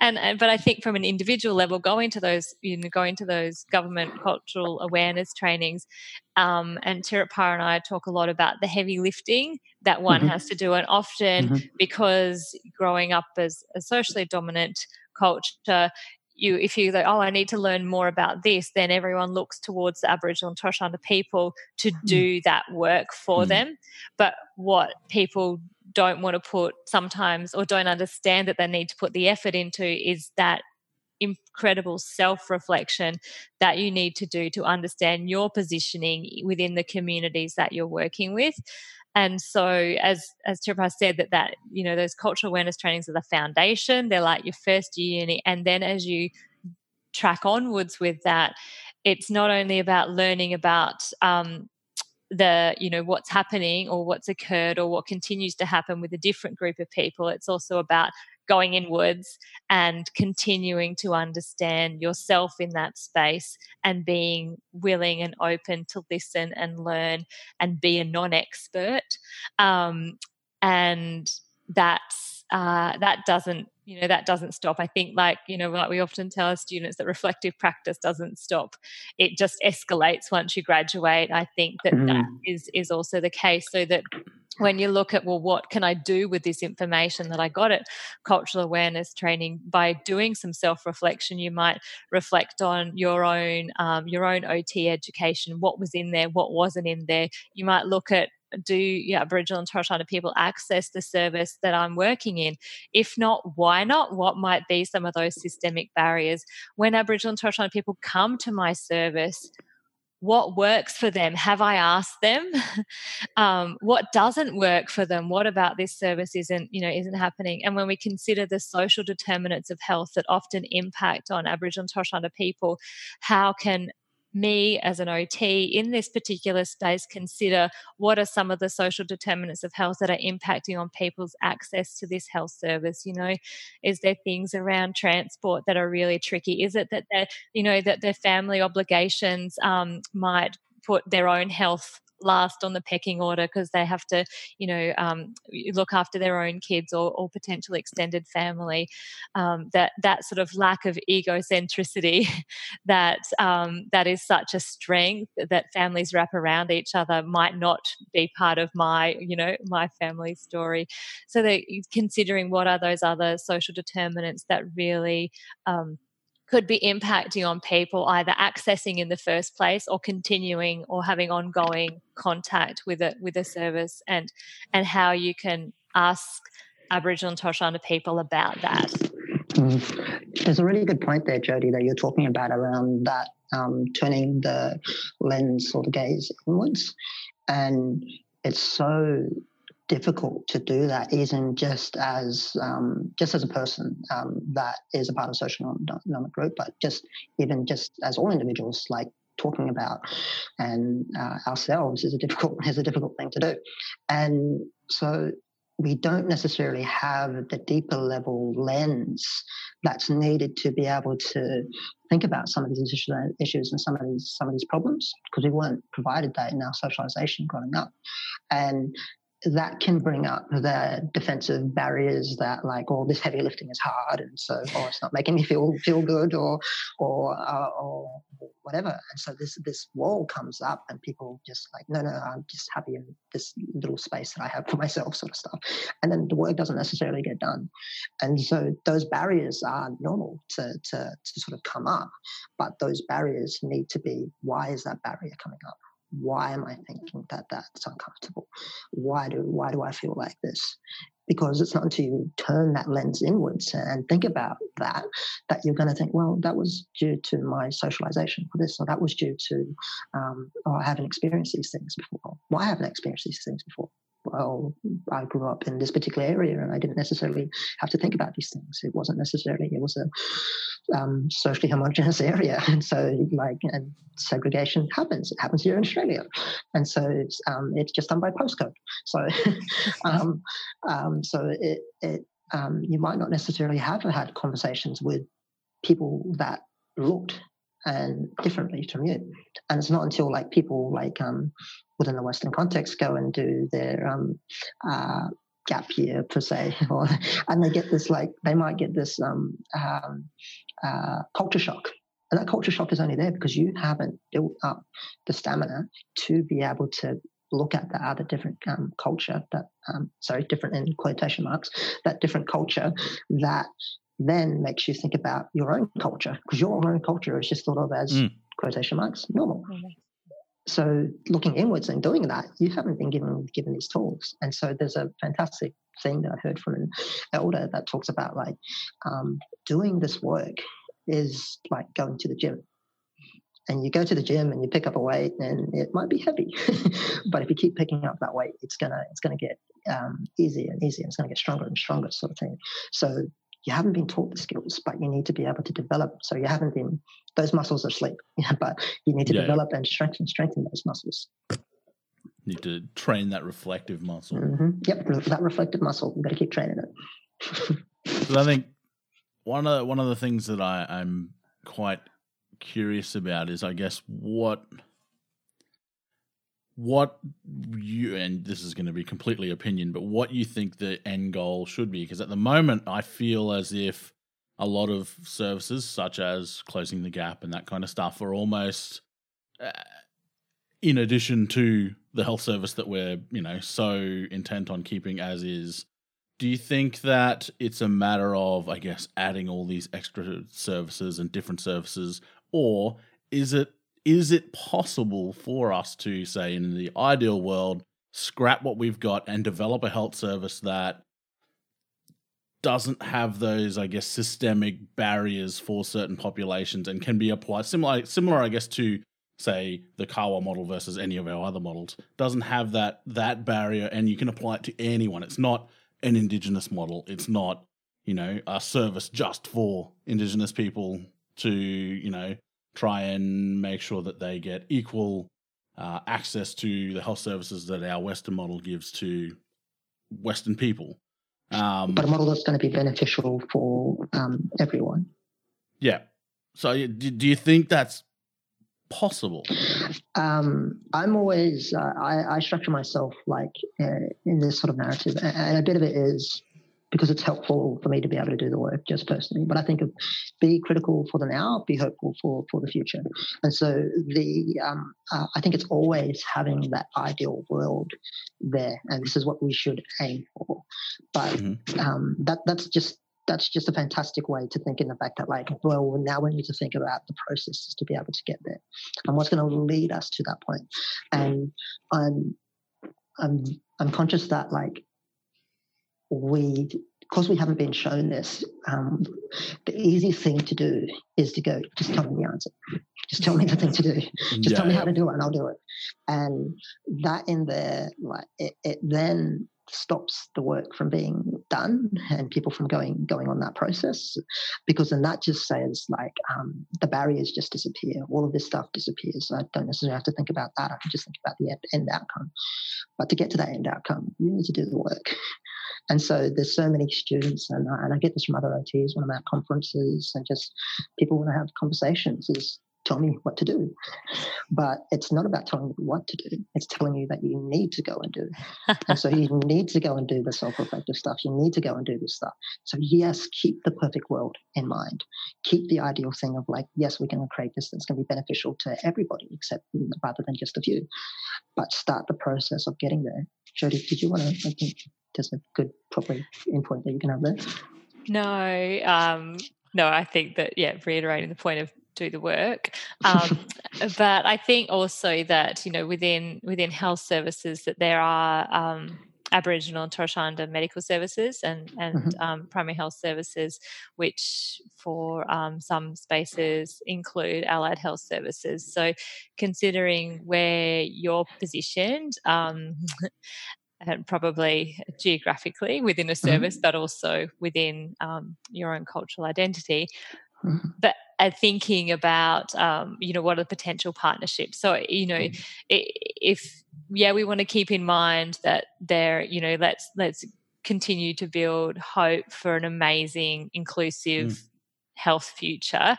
and, and but I think from an individual level, going to those you know going to those government cultural awareness trainings, um, and Tjerpa and I talk a lot about the heavy lifting that one mm-hmm. has to do, and often mm-hmm. because growing up as a socially dominant culture. You, if you go, oh, I need to learn more about this, then everyone looks towards the Aboriginal and Torres Strait Islander people to do that work for mm. them. But what people don't want to put sometimes, or don't understand that they need to put the effort into, is that incredible self-reflection that you need to do to understand your positioning within the communities that you're working with. And so, as as Tjerpa said, that that you know those cultural awareness trainings are the foundation. They're like your first year uni, and then as you track onwards with that, it's not only about learning about um, the you know what's happening or what's occurred or what continues to happen with a different group of people. It's also about going inwards and continuing to understand yourself in that space, and being willing and open to listen and learn and be a non-expert. Um, and that's, uh, that doesn't, you know, that doesn't stop. I think like, you know, like we often tell our students that reflective practice doesn't stop. It just escalates once you graduate. I think that mm. that is, is also the case, so that when you look at, well, what can I do with this information that I got at cultural awareness training? By doing some self-reflection, you might reflect on your own um, your own O T education, what was in there, what wasn't in there. You might look at, do yeah, Aboriginal and Torres Strait Islander people access the service that I'm working in? If not, why not? What might be some of those systemic barriers? When Aboriginal and Torres Strait Islander people come to my service, what works for them? Have I asked them? Um, what doesn't work for them? What about this service isn't, you know, isn't happening? And when we consider the social determinants of health that often impact on Aboriginal and Torres Strait Islander people, how can me as an O T in this particular space consider what are some of the social determinants of health that are impacting on people's access to this health service? You know, is there things around transport that are really tricky? Is it that they're, you know, that their family obligations um, might put their own health last on the pecking order because they have to, you know, um, look after their own kids or, or potential extended family? Um, that that sort of lack of egocentricity that um, that is such a strength that families wrap around each other might not be part of my, you know, my family story. So they're considering what are those other social determinants that really um, could be impacting on people either accessing in the first place or continuing or having ongoing contact with a with a service, and and how you can ask Aboriginal and Torres Strait Islander people about that. Mm. There's a really good point there, Jody, that you're talking about around that um, turning the lens or the gaze inwards, and it's so difficult to do that, isn't just as um, just as a person um, that is a part of a social economic group, but just even just as all individuals, like talking about and uh, ourselves is a difficult is a difficult thing to do, and so we don't necessarily have the deeper level lens that's needed to be able to think about some of these issues and some of these some of these problems, because we weren't provided that in our socialisation growing up, and that can bring up the defensive barriers that, like, oh, this heavy lifting is hard, and so, oh, it's not making me feel feel good, or, or, uh, or whatever. And so this this wall comes up, and people just like, no, no, I'm just happy in this little space that I have for myself, sort of stuff. And then the work doesn't necessarily get done. And so those barriers are normal to to, to sort of come up, but those barriers need to be, why is that barrier coming up? Why am I thinking that that's uncomfortable? Why do why do I feel like this? because it's not until you turn that lens inwards and think about that, that you're going to think, well, that was due to my socialisation for this, or that was due to, um, oh, I haven't experienced these things before. Why haven't I experienced these things before? Well, I grew up in this particular area and I didn't necessarily have to think about these things. It wasn't necessarily, it was a um, socially homogenous area. And so, like, and segregation happens. It happens here in Australia. And so it's, um, it's just done by postcode. So um, um, so it, it um, you might not necessarily have had conversations with people that looked and differently from you. And it's not until, like, people, like, um, within the Western context go and do their um, uh, gap year, per se, or, and they get this, like, they might get this um, um, uh, culture shock. And that culture shock is only there because you haven't built up the stamina to be able to look at the other different um, culture, that, um, sorry, different in quotation marks, that different culture that then makes you think about your own culture, because your own culture is just thought of as, mm. quotation marks, normal. Mm-hmm. So looking inwards and doing that, you haven't been given given these tools. And so there's a fantastic thing that I heard from an elder that talks about, like, um, doing this work is like going to the gym. And you go to the gym and you pick up a weight, and it might be heavy, but if you keep picking up that weight, it's gonna it's gonna get um, easier and easier. It's gonna get stronger and stronger, sort of thing. So you haven't been taught the skills, but you need to be able to develop. So you haven't been, those muscles are asleep, but you need to yeah. develop and strengthen, strengthen those muscles. You need to train that reflective muscle. Mm-hmm. Yep, that reflective muscle. You've got to keep training it. So I think one of the, one of the things that I, I'm quite curious about is, I guess, what what you, and this is going to be completely opinion, but what you think the end goal should be. Because at the moment, I feel as if a lot of services such as Closing the Gap and that kind of stuff are almost, uh, in addition to the health service that we're, you know, so intent on keeping as is. Do you think that it's a matter of, I guess, adding all these extra services and different services, or is it Is it possible for us to, say, in the ideal world, scrap what we've got and develop a health service that doesn't have those, I guess, systemic barriers for certain populations and can be applied similar, similar, I guess, to, say, the Kawa model versus any of our other models? Doesn't have that that barrier, and you can apply it to anyone. It's not an Indigenous model. It's not, you know, a service just for Indigenous people to, you know, try and make sure that they get equal uh, access to the health services that our Western model gives to Western people. Um, but a model that's going to be beneficial for um, everyone. Yeah. So do you think that's possible? Um, I'm always, uh, I, I structure myself like uh, in this sort of narrative, and a bit of it is because it's helpful for me to be able to do the work just personally. But I think of be critical for the now, be hopeful for, for the future. And so the um, uh, I think it's always having that ideal world there, and this is what we should aim for. But mm-hmm. um, that that's just that's just a fantastic way to think, in the fact that, like, well, now we need to think about the processes to be able to get there and what's going to lead us to that point. And I'm I'm I'm conscious that, like, we, because we haven't been shown this, um, the easiest thing to do is to go, just tell me the answer. Just tell me the thing to do. Just yeah. tell me how to do it and I'll do it. And that in there, like, it, it then stops the work from being done and people from going going on that process, because then that just says, like, um, the barriers just disappear. All of this stuff disappears. I don't necessarily have to think about that. I can just think about the end, end outcome. But to get to that end outcome, you need to do the work. And so there's so many students, and I, and I get this from other O Ts when I'm at conferences, and just people when I have conversations is tell me what to do. But it's not about telling you what to do. It's telling you that you need to go and do. And so you need to go and do the self-reflective stuff. You need to go and do this stuff. So yes, keep the perfect world in mind. Keep the ideal thing of, like, yes, we're going to create this that's going to be beneficial to everybody, except rather than just a few. But start the process of getting there. Jody, did you want to, I think, there's a good proper input that you can have there. No, um, no, I think that, yeah, reiterating the point of do the work. Um, but I think also that, you know, within within health services that there are, um, Aboriginal and Torres Strait Islander medical services and, and mm-hmm. um, primary health services, which for um, some spaces include allied health services. So considering where you're positioned, um, and probably geographically within a service, mm-hmm. but also within um, your own cultural identity, mm-hmm. but uh, thinking about, um, you know, what are the potential partnerships. So, you know, mm-hmm. if, yeah, we want to keep in mind that there, you know, let's let's continue to build hope for an amazing, inclusive mm. health future.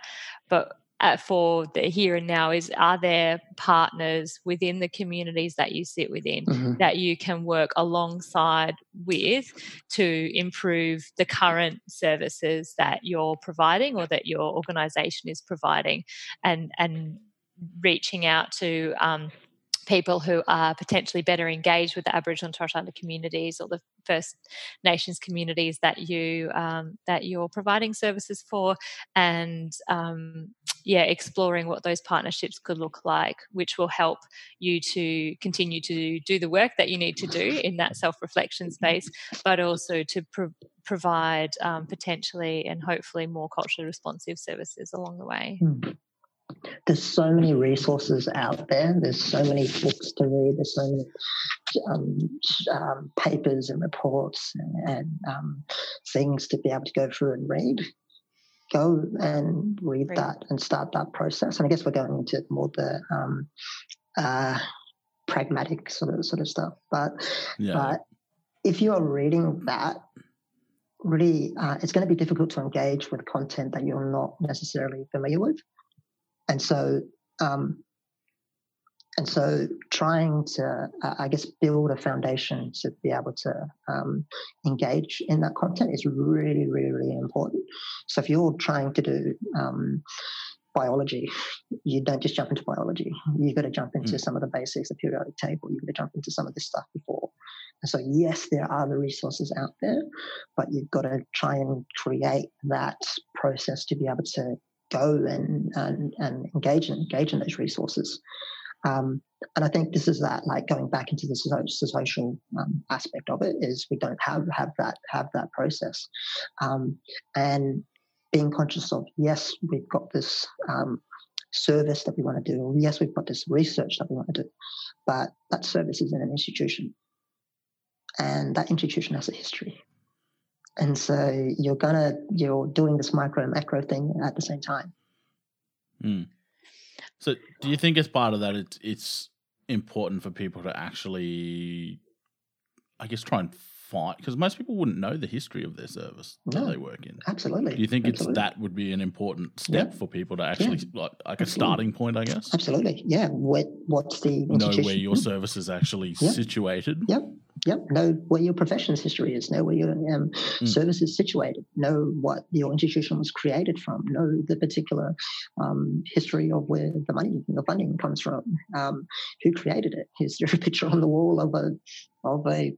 But uh, for the here and now is, are there partners within the communities that you sit within mm-hmm. that you can work alongside with to improve the current services that you're providing or that your organisation is providing, and and reaching out to um people who are potentially better engaged with the Aboriginal and Torres Strait Islander communities or the First Nations communities that you um, that you're providing services for, and um, yeah, exploring what those partnerships could look like, which will help you to continue to do the work that you need to do in that self-reflection space, but also to pro- provide um, potentially and hopefully more culturally responsive services along the way. Mm. There's so many resources out there. There's so many books to read. There's so many um, um, papers and reports and, and um, things to be able to go through and read. Go and read, read that and start that process. And I guess we're going into more the um, uh, pragmatic sort of sort of stuff. But yeah. but if you are reading that, really, uh, it's going to be difficult to engage with content that you're not necessarily familiar with. And so, um, and so, trying to, uh, I guess, build a foundation to be able to um, engage in that content is really, really, really important. So, if you're trying to do um, biology, you don't just jump into biology. You've got to jump into mm. some of the basics of periodic table. You've got to jump into some of this stuff before. And so, yes, there are the resources out there, but you've got to try and create that process to be able to go and, and and engage and engage in those resources, um, and I think this is that, like, going back into the social um, aspect of it is we don't have have that have that process, um, and being conscious of, yes, we've got this um, service that we want to do, yes, we've got this research that we want to do, but that service is in an institution, and that institution has a history. And so you're gonna you're doing this micro and macro thing at the same time. Mm. So do you think as part of that, it's it's important for people to actually, I guess, try and find, because most people wouldn't know the history of their service that no, they work in. Absolutely. Do you think absolutely. it's that would be an important step yeah. for people to actually yeah. like like absolutely. a starting point, I guess? Absolutely. Yeah. What what's the institution? Know where your yeah. service is actually yeah. situated. Yep. Yeah. Yep, know what your profession's history is, know where your um, mm. service is situated, know what your institution was created from, know the particular um, history of where the money, the funding comes from, um, who created it. Is there a picture on the wall of a of a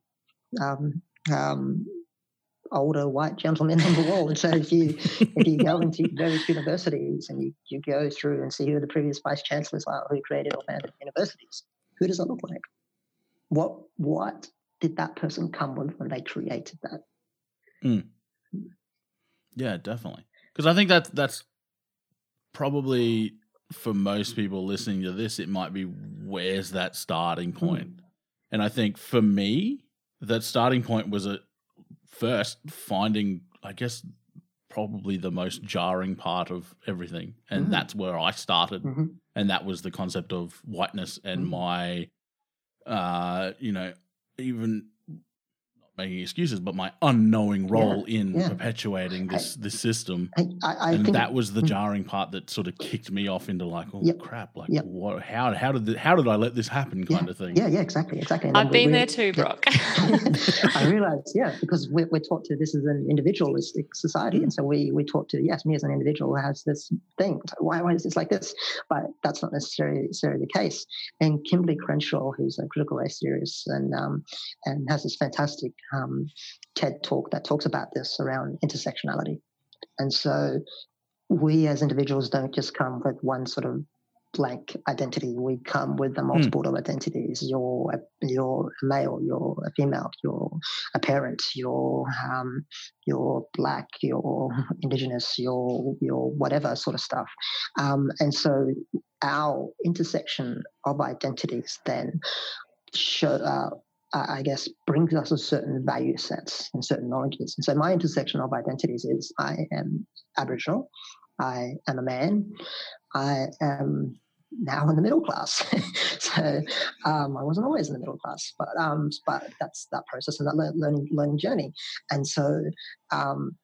um, um, older white gentleman on the wall? And so if you if you go into various universities and you, you go through and see who the previous vice chancellors are who created or founded universities, who does that look like? What what did that person come with when they created that? Mm. Yeah, definitely. Because I think that that's probably for most people listening to this, it might be, where's that starting point? Mm. And I think for me, that starting point was at first finding, I guess, probably the most jarring part of everything. And mm. that's where I started. Mm-hmm. And that was the concept of whiteness and mm. my, uh, you know, even not making excuses, but my unknowing role yeah, in yeah. perpetuating this I, this system. I, I, I and think that was the jarring part that sort of kicked me off into, like, oh yep, crap, like yep. what, how how did the, how did I let this happen kind yeah, of thing. Yeah, yeah, exactly, exactly. And I've been there too, Brock. Yeah. I realised, yeah, because we're, we're taught to, this is an individualistic society, and so we we taught to, yes, me as an individual has this thing. Why why is this like this? But that's not necessarily, necessarily the case. And Kimberly Crenshaw, who's a critical race theorist, and um, and has this fantastic um, TED talk that talks about this around intersectionality. And so we as individuals don't just come with one sort of blank identity. We come with the multiple mm. identities. You're a, you're a male, you're a female, you're a parent, you're um, you're black, you're Indigenous, you're you're whatever sort of stuff, um, and so our intersection of identities then show. Uh, I guess, brings us a certain value sense and certain knowledges. And so my intersection of identities is I am Aboriginal, I am a man, I am now in the middle class. so um, I wasn't always in the middle class, but um, but that's that process and that learning, learning journey. And so um,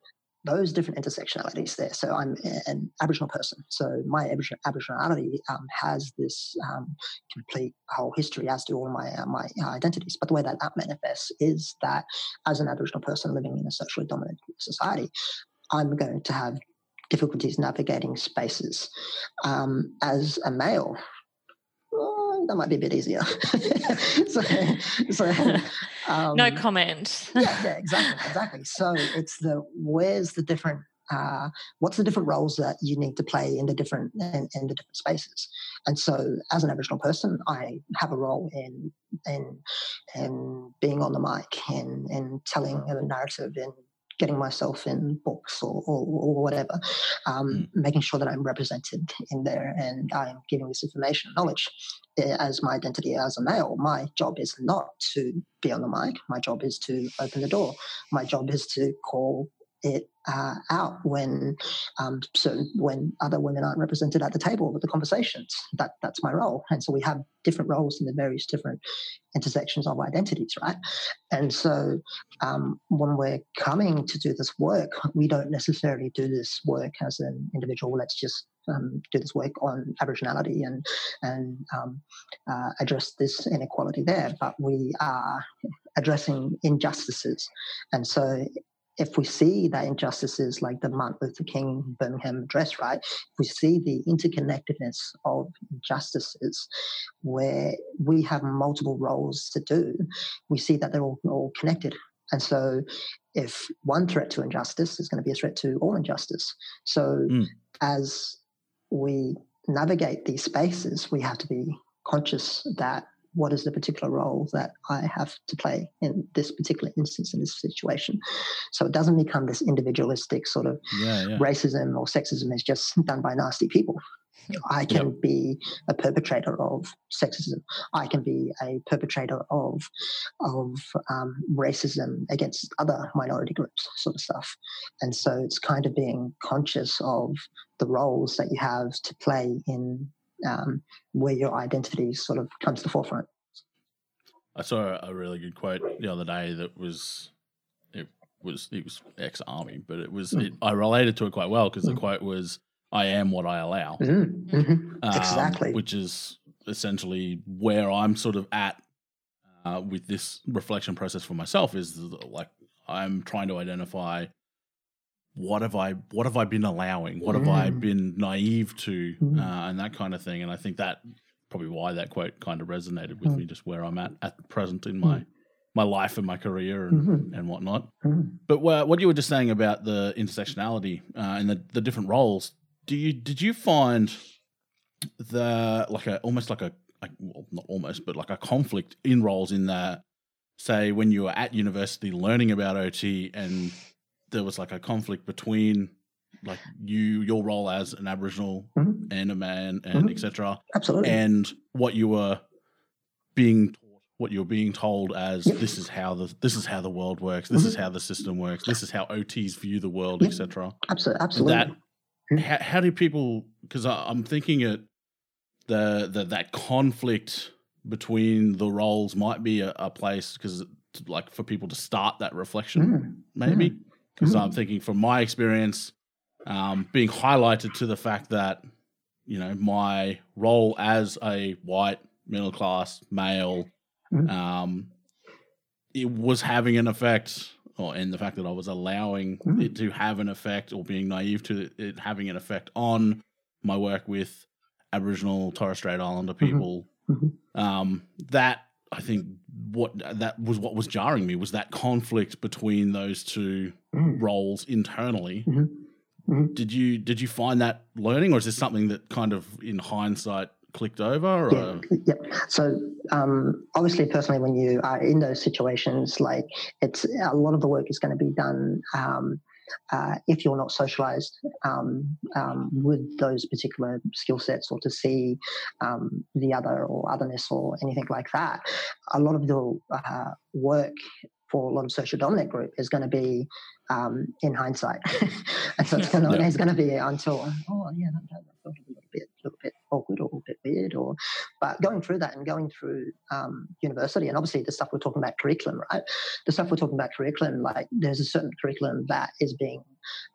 those different intersectionalities there. So I'm an Aboriginal person. So my Aboriginal, Aboriginality um, has this um, complete whole history, as do all my uh, my identities. But the way that that manifests is that as an Aboriginal person living in a socially dominant society, I'm going to have difficulties navigating spaces. Um, as a male, oh, that might be a bit easier. so, so um, no comment. yeah, yeah, exactly, exactly. So it's the where's the different, uh, what's the different roles that you need to play in the different in, in the different spaces. And so, as an Aboriginal person, I have a role in in in being on the mic, in in telling a narrative, in getting myself in books or, or, or whatever, um, mm. making sure that I'm represented in there and I'm giving this information and knowledge. As my identity as a male, my job is not to be on the mic. My job is to open the door. My job is to call it uh, out when um, certain, when other women aren't represented at the table with the conversations. That that's my role. And so we have different roles in the various different intersections of identities, right? And so um, when we're coming to do this work, we don't necessarily do this work as an individual. Let's just um, do this work on Aboriginality and, and um, uh, address this inequality there. But we are addressing injustices. And so if we see that injustices like the Martin Luther King Birmingham address, right, if we see the interconnectedness of injustices where we have multiple roles to do, we see that they're all, all connected. And so if one threat to injustice is going to be a threat to all injustice. So mm. as we navigate these spaces, we have to be conscious that what is the particular role that I have to play in this particular instance, in this situation. So it doesn't become this individualistic sort of yeah, yeah. racism or sexism is just done by nasty people. I can yep. be a perpetrator of sexism. I can be a perpetrator of of um, racism against other minority groups, sort of stuff. And so it's kind of being conscious of the roles that you have to play in Um, where your identity sort of comes to the forefront. I saw a really good quote the other day that was, it was it was ex-army, but it was mm. it, I related to it quite well because mm. the quote was, "I am what I allow," mm. mm-hmm. um, exactly, which is essentially where I'm sort of at uh, with this reflection process for myself. Is like I'm trying to identify what have I what have I been allowing? What have mm. I been naive to? Mm. Uh, and that kind of thing. And I think that probably why that quote kind of resonated with mm. me, just where I'm at at present in my, mm. my life and my career and, mm-hmm. and whatnot. Mm. But wh- what you were just saying about the intersectionality uh, and the, the different roles, do you did you find the like a almost like a like, well, not almost but like a conflict in roles in the, say when you were at university learning about O T and there was like a conflict between like you, your role as an Aboriginal mm-hmm. and a man and mm-hmm. et cetera. Absolutely. And what you were being taught, what you were being told as yep. this is how the, this is how the world works. This mm-hmm. is how the system works. This is how O Ts view the world, yep. et cetera. Absolutely. Absolutely. That, mm-hmm. how, how do people, cause I, I'm thinking at the, the, that conflict between the roles might be a, a place cause like for people to start that reflection mm-hmm. maybe. Mm-hmm. Because mm-hmm. I'm thinking from my experience, um, being highlighted to the fact that, you know, my role as a white middle-class male, mm-hmm. um, it was having an effect, or and the fact that I was allowing mm-hmm. it to have an effect or being naive to it having an effect on my work with Aboriginal, Torres Strait Islander people, mm-hmm. um, that I think what that was what was jarring me was that conflict between those two mm. roles internally. Mm-hmm. Mm-hmm. Did you did you find that learning, or is this something that kind of in hindsight clicked over? Or? Yeah, yeah. So um, obviously, personally, when you are in those situations, like it's a lot of the work is going to be done um, uh, if you're not socialised um, um, with those particular skill sets, or to see um, the other or otherness or anything like that. A lot of the uh, work for a lot of social dominant group is going to be um, in hindsight. And so it's going to, yeah. it's going to be until, oh, yeah, that, that felt a little bit, little bit awkward or a bit weird. Or, but going through that and going through um, university, and obviously the stuff we're talking about curriculum, right? The stuff we're talking about curriculum, like there's a certain curriculum that is being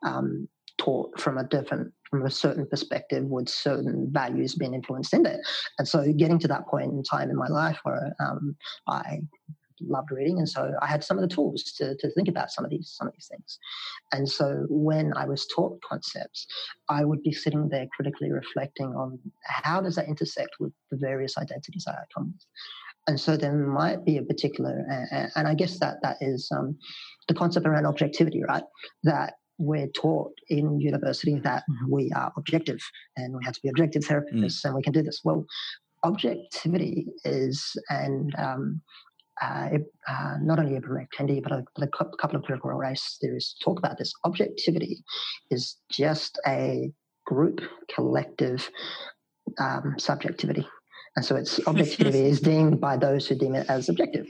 um, taught from a different, from a certain perspective with certain values being influenced in it. And so getting to that point in time in my life where um, I... loved reading, and so I had some of the tools to, to think about some of these some of these things. And so when I was taught concepts, I would be sitting there critically reflecting on how does that intersect with the various identities I come with. And so there might be a particular, and, and I guess that that is um, the concept around objectivity, right? That we're taught in university that we are objective and we have to be objective therapists mm. and we can do this. Well, objectivity is and um, Uh, uh, not only Ibram X Kendi, but a, but a couple of critical race theorists talk about this. Objectivity is just a group, collective um, subjectivity. And so it's objectivity is deemed by those who deem it as objective.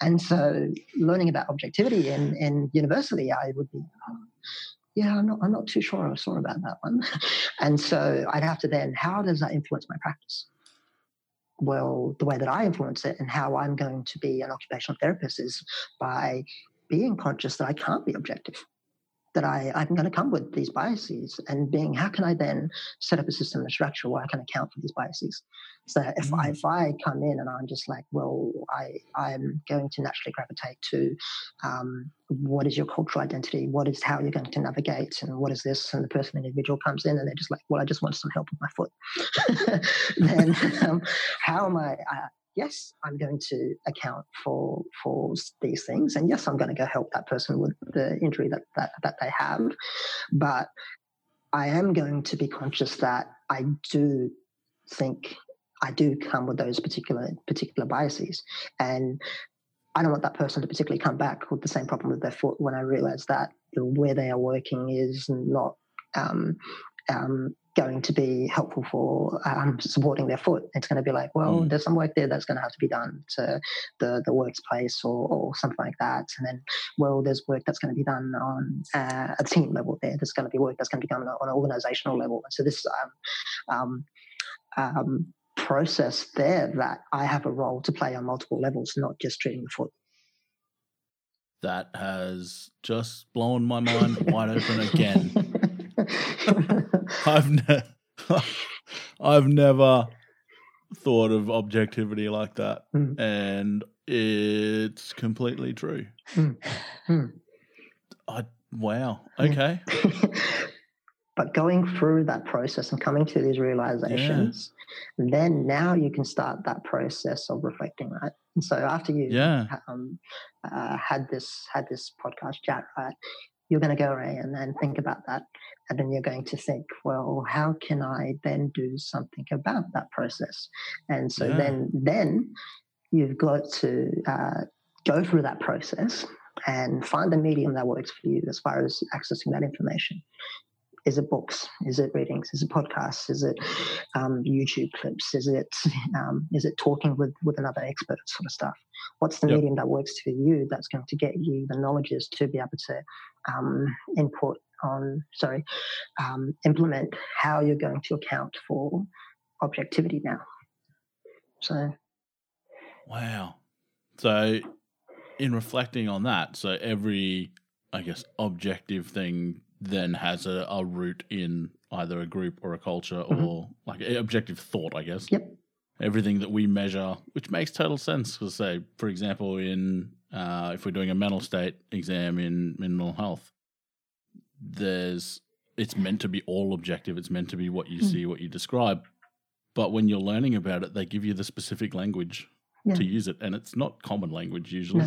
And so learning about objectivity in, in university, I would be... Um, Yeah, I'm not, I'm not too sure I saw about that one. And so I'd have to then, how does that influence my practice? Well, the way that I influence it and how I'm going to be an occupational therapist is by being conscious that I can't be objective, that I, I'm going to come with these biases, and being, how can I then set up a system and a structure where I can account for these biases? So if I, if I come in and I'm just like, well, I, I'm going to naturally gravitate to um, what is your cultural identity, what is how you're going to navigate, and what is this, and the person individual comes in and they're just like, well, I just want some help with my foot. Then um, how am I... Uh, Yes, I'm going to account for for these things, and yes, I'm going to go help that person with the injury that, that, that they have, but I am going to be conscious that I do think I do come with those particular particular biases, and I don't want that person to particularly come back with the same problem with their foot when I realise that where they are working is not um, um, going to be helpful for um, supporting their foot. It's going to be like, well, mm. there's some work there that's going to have to be done to the, the workplace or, or something like that. And then, well, there's work that's going to be done on uh, a team level there. There's going to be work that's going to be done on an organisational level. So this um, um, um, process there that I have a role to play on multiple levels, not just treating the foot. That has just blown my mind wide open again. I've, ne- I've never thought of objectivity like that, mm. and it's completely true. Mm. Mm. I, wow, okay. But going through that process and coming to these realizations, yeah. then now you can start that process of reflecting, right? And so after you yeah. um, uh, had this had this podcast chat, right, you're going to go away and then think about that. And then you're going to think, well, how can I then do something about that process? And so yeah. then then you've got to uh, go through that process and find the medium that works for you as far as accessing that information. Is it books? Is it readings? Is it podcasts? Is it um, YouTube clips? Is it um, is it talking with, with another expert sort of stuff? What's the yep. medium that works for you that's going to get you the knowledges to be able to um, input on, sorry, um, implement how you're going to account for objectivity now. So. Wow. So in reflecting on that, so every, I guess, objective thing then has a, a root in either a group or a culture mm-hmm. or like objective thought, I guess. Yep. Everything that we measure, which makes total sense. Because say, for example, in uh, if we're doing a mental state exam in mental health, there's it's meant to be all objective. It's meant to be what you mm. see, what you describe. But when you're learning about it, they give you the specific language yeah. to use it, and it's not common language usually.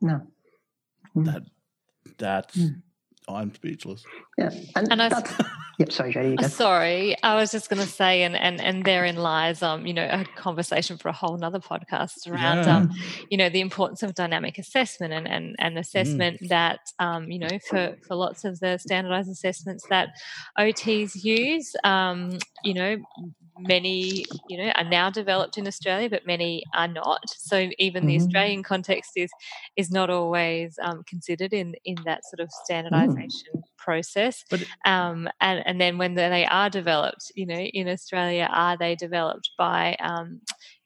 No, no. Mm. that that's. Mm. I'm speechless. Yeah, and, and I, that's, yep, sorry, Jody, you go. Sorry, I was just going to say, and and and therein lies, um, you know, a conversation for a whole nother podcast around, yeah. um, you know, the importance of dynamic assessment and and, and assessment mm. that, um, you know, for for lots of the standardised assessments that O Ts use, um, you know. Many, you know, are now developed in Australia, but many are not. So even mm-hmm. the Australian context is is not always um, considered in, in that sort of standardisation mm. process. But, um, and, and then when they are developed, you know, in Australia, are they developed by, um,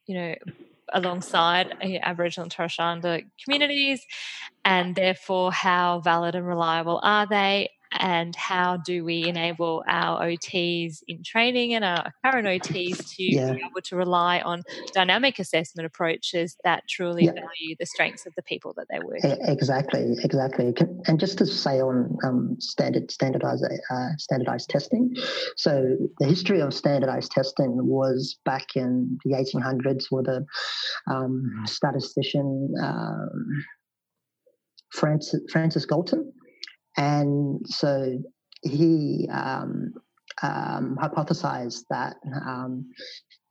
you know, alongside Aboriginal and Torres Strait Islander communities, and therefore how valid and reliable are they? And how do we enable our O Ts in training and our current O Ts to yeah. be able to rely on dynamic assessment approaches that truly yeah. value the strengths of the people that they work with? Exactly, exactly. And just to say on um, standard standardized uh, standardized testing, so the history of standardized testing was back in the eighteen hundreds with the um, statistician um, Francis, Francis Galton. And so he um, um, hypothesized that um,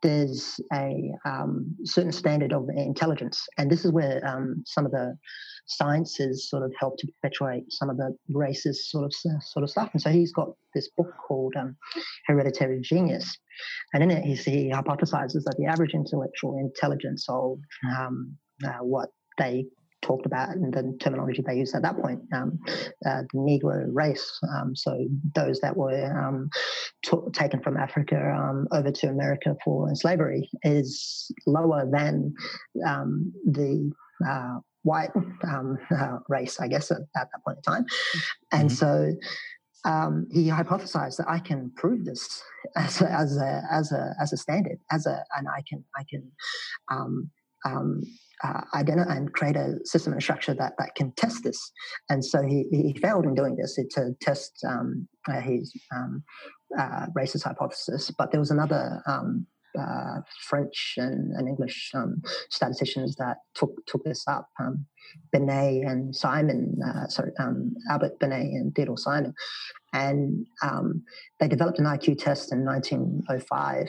there's a um, certain standard of intelligence. And this is where um, some of the sciences sort of help to perpetuate some of the racist sort of sort of stuff. And so he's got this book called um, Hereditary Genius. And in it, he, he hypothesizes that the average intellectual intelligence of um, uh, what they talked about and the terminology they used at that point, um, uh, the Negro race, um, so those that were um, t- taken from Africa um, over to America for slavery, is lower than um, the uh, white um, uh, race, I guess, at, at that point in time. And mm-hmm. so um, he hypothesized that I can prove this as a, as a as a as a standard, as a and I can I can. Um, um, Uh, identify and create a system and structure that, that can test this. And so he, he failed in doing this to test um, his um, uh, racist hypothesis. But there was another um, uh, French and, and English um, statisticians that took took this up, um, Binet and Simon, uh, sorry, um, Albert Binet and Theodore Simon. And um, they developed an I Q test in nineteen oh five.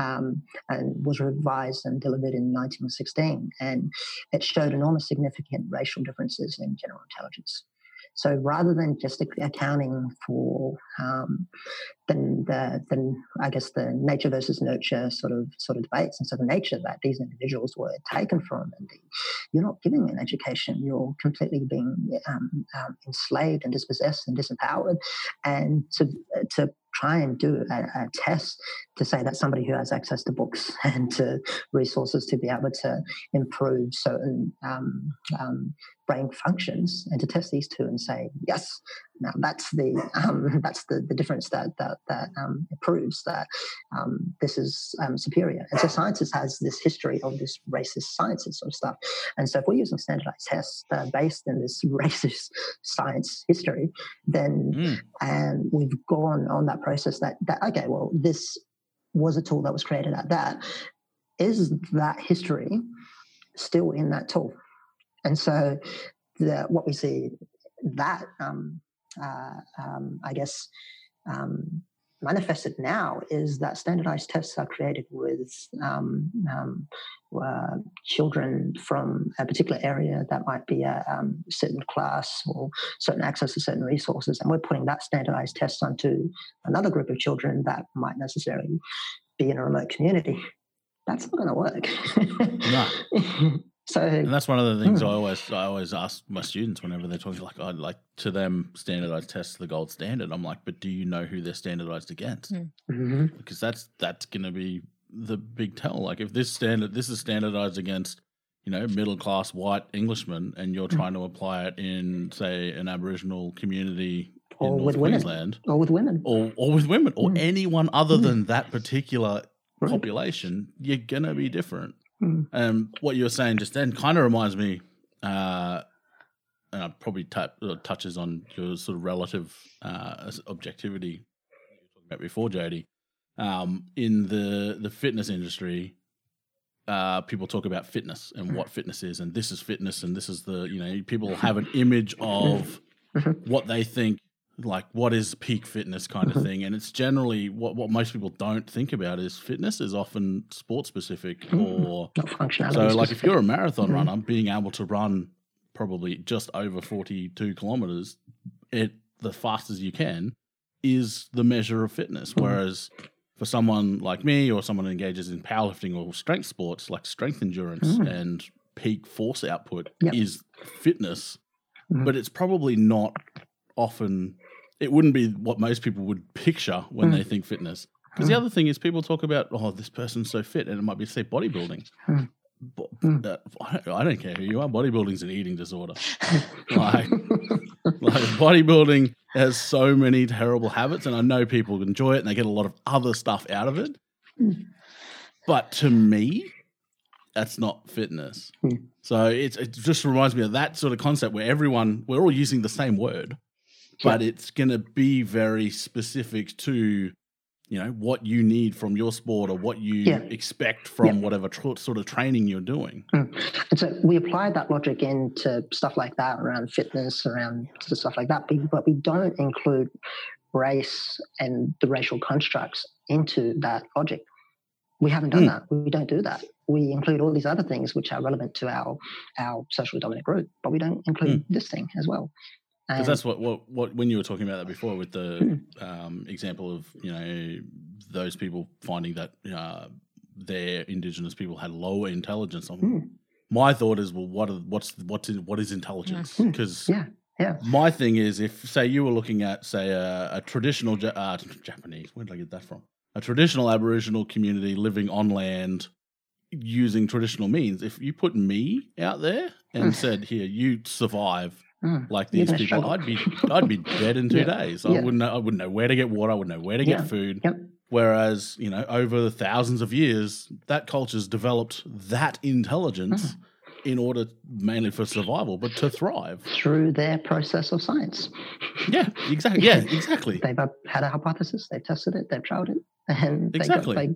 Um, and was revised and delivered in nineteen sixteen, and it showed enormous significant racial differences in general intelligence. So rather than just accounting for um, the, the, the, I guess, the nature versus nurture sort of sort of debates, and so the nature that these individuals were taken from, and the, you're not giving an education, you're completely being um, um, enslaved and dispossessed and disempowered, and to to try and do a, a test to say that somebody who has access to books and to resources to be able to improve certain um, um, brain functions, and to test these two and say, yes, now that's the um, that's the, the difference that that, that um, proves that um, this is um, superior. And so sciences has this history of this racist sciences sort of stuff. And so if we're using standardized tests that are based in this racist science history, then mm. um, we've gone on that process that, that, okay, well, this was a tool that was created at that. Is that history still in that tool? And so the, what we see that, um, uh, um, I guess, um, manifested now is that standardized tests are created with um, um, uh, children from a particular area that might be a um, certain class or certain access to certain resources. And we're putting that standardized test onto another group of children that might necessarily be in a remote community. That's not going to work. No. So, and that's one of the things hmm. I always I always ask my students whenever they're talking, like, I like to them standardized tests are the gold standard. I'm like, but do you know who they're standardized against? Mm-hmm. Because that's that's going to be the big tell. Like, if this standard this is standardized against, you know, middle class white Englishmen, and you're mm-hmm. trying to apply it in, say, an Aboriginal community or in North with Queensland, women, or with women, or or with women, or mm-hmm. anyone other mm-hmm. than that particular right. population, you're going to be different. Um, what you were saying just then kind of reminds me, uh, and it probably t- touches on your sort of relative uh, objectivity you were talking about before, Jody. Um, in the, the fitness industry, uh, people talk about fitness and what fitness is, and this is fitness, and this is the, you know, people have an image of what they think like what is peak fitness kind of thing. And it's generally what, what most people don't think about is fitness is often sport specific or not functionality. So like specific. If you're a marathon mm-hmm. runner, being able to run probably just over forty-two kilometers, it the fastest you can is the measure of fitness. Mm-hmm. Whereas for someone like me or someone who engages in powerlifting or strength sports, like strength endurance mm-hmm. and peak force output yep. is fitness, mm-hmm. but it's probably not often. It wouldn't be what most people would picture when mm. they think fitness. Because mm. the other thing is people talk about, oh, this person's so fit, and it might be, say, bodybuilding. Mm. Bo- mm. Uh, I, don't, I don't care who you are. Bodybuilding's an eating disorder. like, like bodybuilding has so many terrible habits, and I know people enjoy it and they get a lot of other stuff out of it. Mm. But to me, that's not fitness. Mm. So it's, it just reminds me of that sort of concept where everyone, we're all using the same word. But it's going to be very specific to, you know, what you need from your sport or what you yeah. expect from yeah. whatever tr- sort of training you're doing. Mm. And so we apply that logic into stuff like that around fitness, around stuff like that, but we don't include race and the racial constructs into that logic. We haven't done mm. that. We don't do that. We include all these other things which are relevant to our, our socially dominant group, but we don't include mm. this thing as well. Because that's what, what, what when you were talking about that before with the um, example of, you know, those people finding that uh, their Indigenous people had lower intelligence. Mm. My thought is, well, what are, what's what's what is intelligence? Because yeah. yeah. my thing is, if say you were looking at say a, a traditional uh, Japanese, where did I get that from? A traditional Aboriginal community living on land using traditional means. If you put me out there and said, here, you survive. Like these people, struggle. I'd be I'd be dead in two yeah. days. I yeah. wouldn't know, I wouldn't know where to get water. I wouldn't know where to yeah. get food. Yep. Whereas, you know, over the thousands of years, that culture's developed that intelligence mm. in order, mainly for survival, but to thrive through their process of science. Yeah, exactly. Yeah, exactly. They've had a hypothesis. They've tested it. They've trialed it, and exactly. They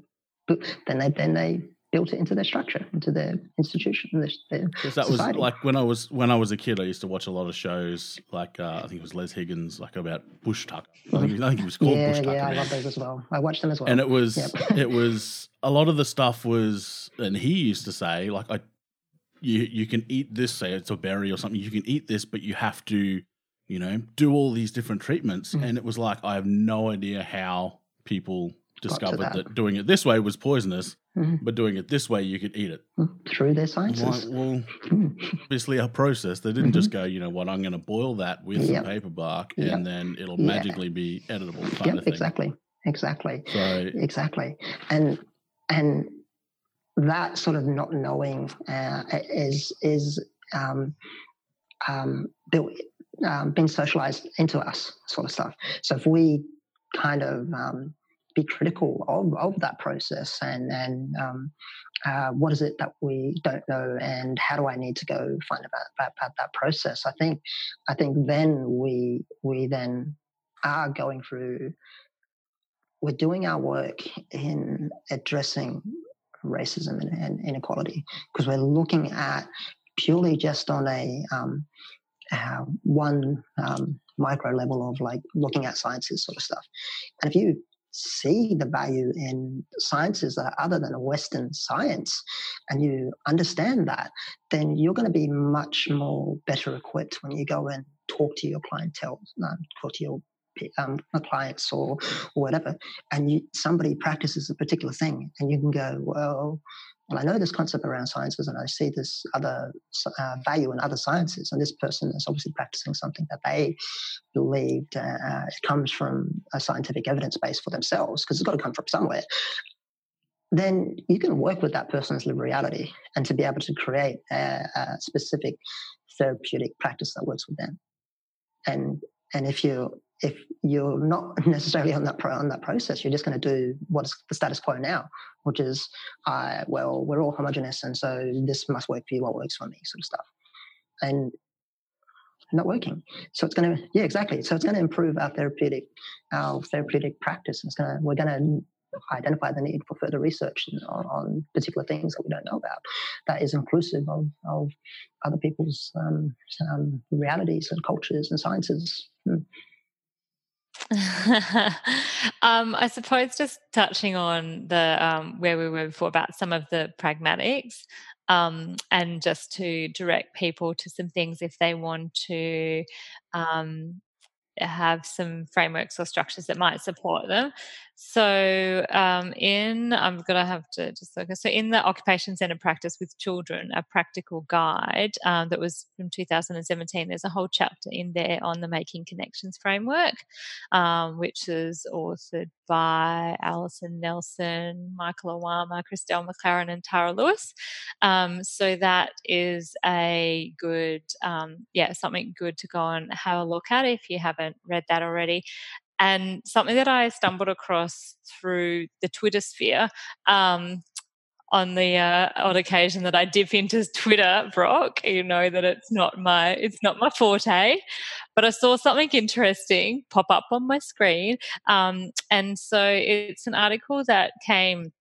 got, they, then they then they. built it into their structure, into their institution, their, their yes, that society. Was like when I was when I was a kid. I used to watch a lot of shows, like uh, I think it was Les Higgins, like about bush tucker. I think, I think it was called yeah, bush tucker. Yeah, I love those as well. I watched them as well. And it was yep. it was a lot of the stuff was, and he used to say like, I, you you can eat this, say it's a berry or something. You can eat this, but you have to, you know, do all these different treatments. Mm. And it was like, I have no idea how people discovered that. that doing it this way was poisonous, mm. but doing it this way you could eat it through their sciences. Like, well, mm. obviously a process. They didn't mm-hmm. just go, you know what, I'm going to boil that with yep. some paper bark yep. and then it'll yeah. magically be editable. Kind yep, of thing. Exactly, exactly, so, exactly. And and that sort of not knowing uh, is is um, um, built, um, been socialized into us, sort of stuff. So if we kind of um, be critical of, of that process and, and um, uh, what is it that we don't know and how do I need to go find about, about, about that process? I think I think then we we then are going through, we're doing our work in addressing racism and, and inequality because we're looking at purely just on a um, uh, one um, micro level of like looking at sciences sort of stuff. And if you see the value in sciences that are other than a Western science and you understand that, then you're going to be much more better equipped when you go and talk to your clientele, um, talk to your um, clients or, or whatever, and you, somebody practices a particular thing and you can go, well, well, I know this concept around sciences and I see this other uh, value in other sciences, and this person is obviously practicing something that they believed uh, comes from a scientific evidence base for themselves because it's got to come from somewhere. Then you can work with that person's lived reality and to be able to create a, a specific therapeutic practice that works with them. And and if you if you're not necessarily on that pro, on that process, you're just going to do what is the status quo now, which is, uh, well, we're all homogenous, and so this must work for you, what works for me, sort of stuff. And not working. So it's going to, yeah, exactly. So it's going to improve our therapeutic, our therapeutic practice. It's going to, we're going to identify the need for further research on, on particular things that we don't know about. That is inclusive of, of other people's um, um, realities and cultures and sciences. Hmm. um, I suppose just touching on the um, where we were before about some of the pragmatics, um, and just to direct people to some things if they want to um, have some frameworks or structures that might support them. So um, in I'm gonna have to just look. So in the Occupation Centre Practice with Children, a practical guide um, that was from two thousand seventeen. There's a whole chapter in there on the Making Connections Framework, um, which is authored by Alison Nelson, Michael Iwama, Christelle McLaren, and Terra Nullius. Um, so that is a good, um, yeah, something good to go and have a look at if you haven't read that already. And something that I stumbled across through the Twitter sphere um, on the uh, odd occasion that I dip into Twitter, Brock, you know that it's not my it's not my forte, but I saw something interesting pop up on my screen, um, and so it's an article that came.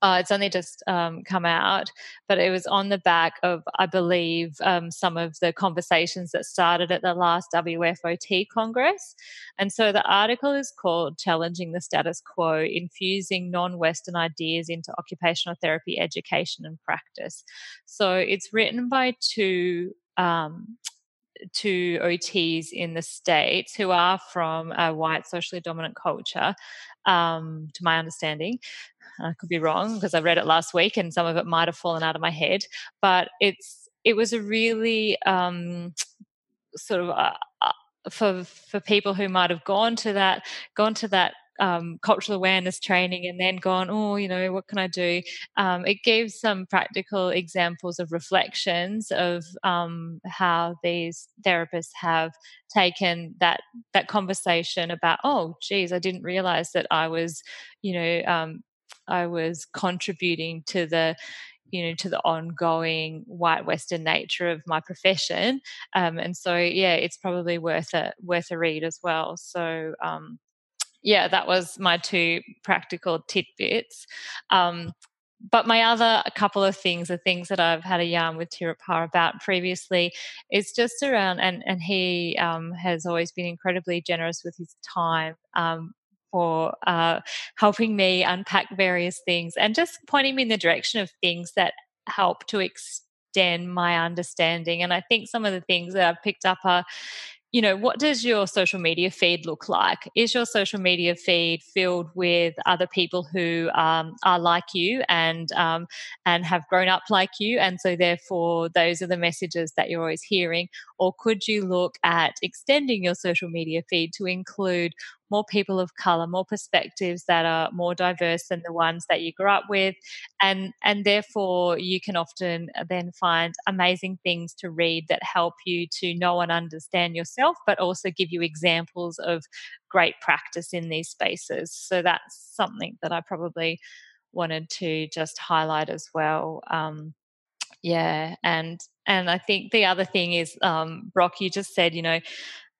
Uh, it's only just um, come out, but it was on the back of, I believe, um, some of the conversations that started at the last W F O T Congress. And so the article is called Challenging the Status Quo, Infusing Non-Western Ideas into Occupational Therapy Education and Practice. So it's written by two um two O Ts in the States who are from a white socially dominant culture, um, to my understanding. I could be wrong because I read it last week and some of it might have fallen out of my head, but it's it was a really um, sort of uh, for for people who might have gone to that gone to that um, cultural awareness training and then gone, oh, you know, what can I do? Um, it gave some practical examples of reflections of um, how these therapists have taken that that conversation about, oh, geez, I didn't realise that I was, you know. Um, I was contributing to the, you know, to the ongoing white Western nature of my profession, um, and so yeah, it's probably worth a worth a read as well. So um, yeah, that was my two practical tidbits. Um, But my other a couple of things, the things that I've had a yarn with Tjerpa about previously, is just around, and and he um, has always been incredibly generous with his time. Um, for uh, helping me unpack various things and just pointing me in the direction of things that help to extend my understanding. And I think some of the things that I've picked up are, you know, what does your social media feed look like? Is your social media feed filled with other people who um, are like you and um, and have grown up like you, and so therefore those are the messages that you're always hearing? Or could you look at extending your social media feed to include more people of colour, more perspectives that are more diverse than the ones that you grew up with, and and therefore you can often then find amazing things to read that help you to know and understand yourself, but also give you examples of great practice in these spaces. So that's something that I probably wanted to just highlight as well. Um, yeah, and and I think the other thing is, um, Brock, you just said, you know,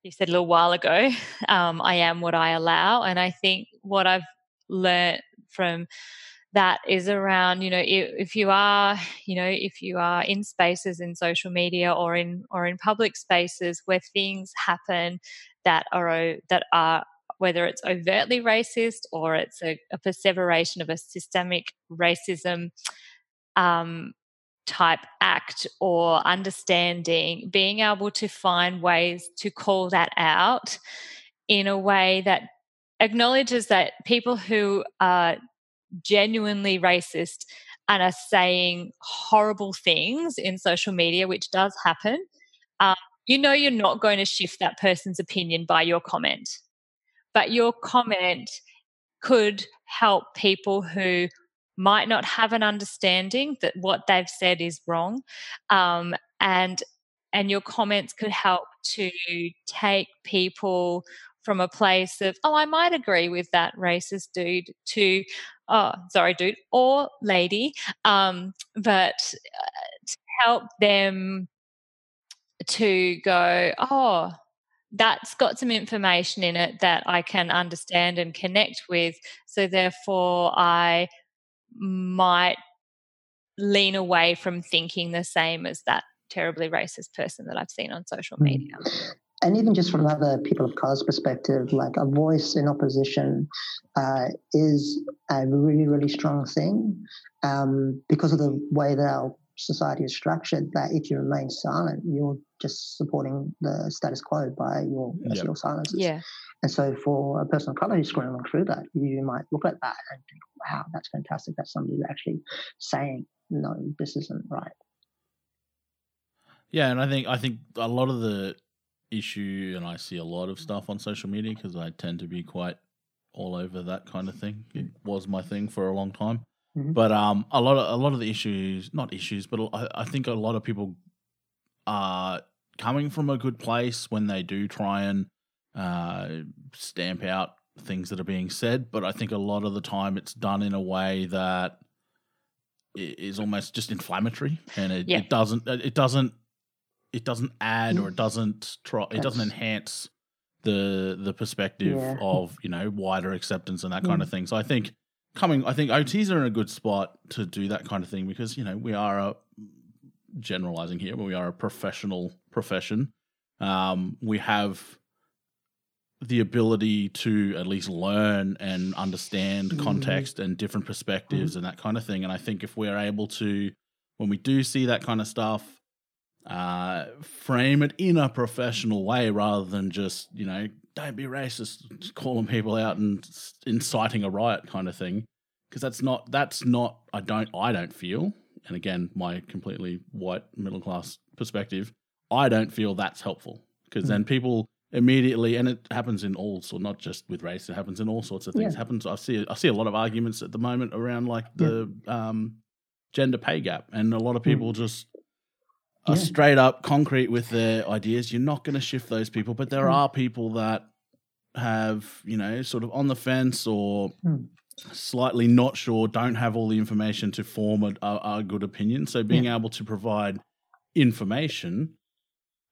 you said a little while ago, um, I am what I allow. And I think what I've learnt from that is around, you know, if, if you are, you know, if you are in spaces in social media or in or in public spaces where things happen that are that are whether it's overtly racist or it's a, a perseveration of a systemic racism um type act or understanding, being able to find ways to call that out in a way that acknowledges that people who are genuinely racist and are saying horrible things in social media, which does happen, um, you know you're not going to shift that person's opinion by your comment. But your comment could help people who might not have an understanding that what they've said is wrong, um, and and your comments could help to take people from a place of, oh, I might agree with that racist dude, to, oh, sorry, dude or lady, um, but to help them to go, oh, that's got some information in it that I can understand and connect with, so therefore I might lean away from thinking the same as that terribly racist person that I've seen on social media. And even just from other people of colour's perspective, like a voice in opposition uh, is a really, really strong thing um, because of the way that our society is structured, that if you remain silent, you're just supporting the status quo by your national yep. silences. Yeah. And so for a person of colour who's scrolling through that, you might look at that and think, wow, that's fantastic. That's somebody actually saying, no, this isn't right. Yeah, and I think I think a lot of the issue, and I see a lot of stuff on social media because I tend to be quite all over that kind of thing. It was my thing for a long time. Mm-hmm. But um, a lot of a lot of the issues, not issues, but I, I think a lot of people are coming from a good place when they do try and uh, stamp out things that are being said. But I think a lot of the time it's done in a way that is almost just inflammatory, and it, yeah. it doesn't it doesn't. It doesn't add or it doesn't try, it doesn't enhance the the perspective yeah. of, you know, wider acceptance and that mm. kind of thing. So I think coming, I think O Ts are in a good spot to do that kind of thing because, you know, we are a, generalizing here, but we are a professional profession. Um, we have the ability to at least learn and understand mm. context and different perspectives mm. and that kind of thing. And I think if we're able to, when we do see that kind of stuff, uh frame it in a professional way rather than just, you know, don't be racist, just calling people out and inciting a riot kind of thing, because that's not that's not I don't I don't feel, and again my completely white middle class perspective, I don't feel that's helpful, because mm. then people immediately, and it happens in all sorts, not just with race, it happens in all sorts of things. Yeah. It happens I see I see a lot of arguments at the moment around like the yeah. um gender pay gap, and a lot of people mm. just are yeah. straight up concrete with their ideas. You're not going to shift those people, but there mm. are people that have, you know, sort of on the fence or mm. slightly not sure, don't have all the information to form a, a, a good opinion. So being yeah. able to provide information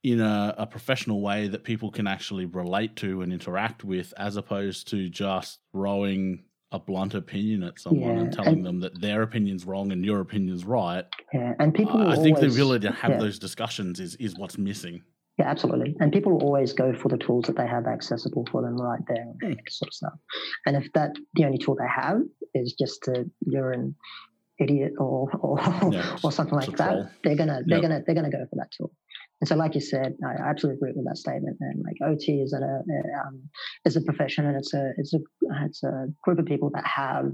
in a, a professional way that people can actually relate to and interact with, as opposed to just throwing a blunt opinion at someone yeah. and telling and, them that their opinion's wrong and your opinion's right. Yeah. And people, uh, I think always, the ability to have yeah. those discussions is, is what's missing. Yeah, absolutely. And people will always go for the tools that they have accessible for them right there, and mm. sort of stuff. And if that the only tool they have is just to, you're an idiot or or, yeah, or something like that, troll. they're gonna they're yep. gonna they're gonna go for that tool. And so, like you said, I absolutely agree with that statement. And like O T is a, a um, is a profession, and it's a it's a it's a group of people that have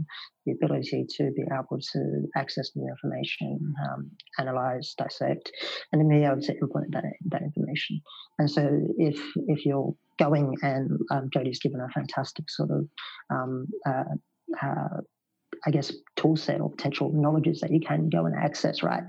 the ability to be able to access new information, um, analyze, dissect, and then be able to implement that that information. And so, if if you're going, and um, Jody's given a fantastic sort of. Um, uh, uh, I guess, tool set or potential knowledges that you can go and access, right?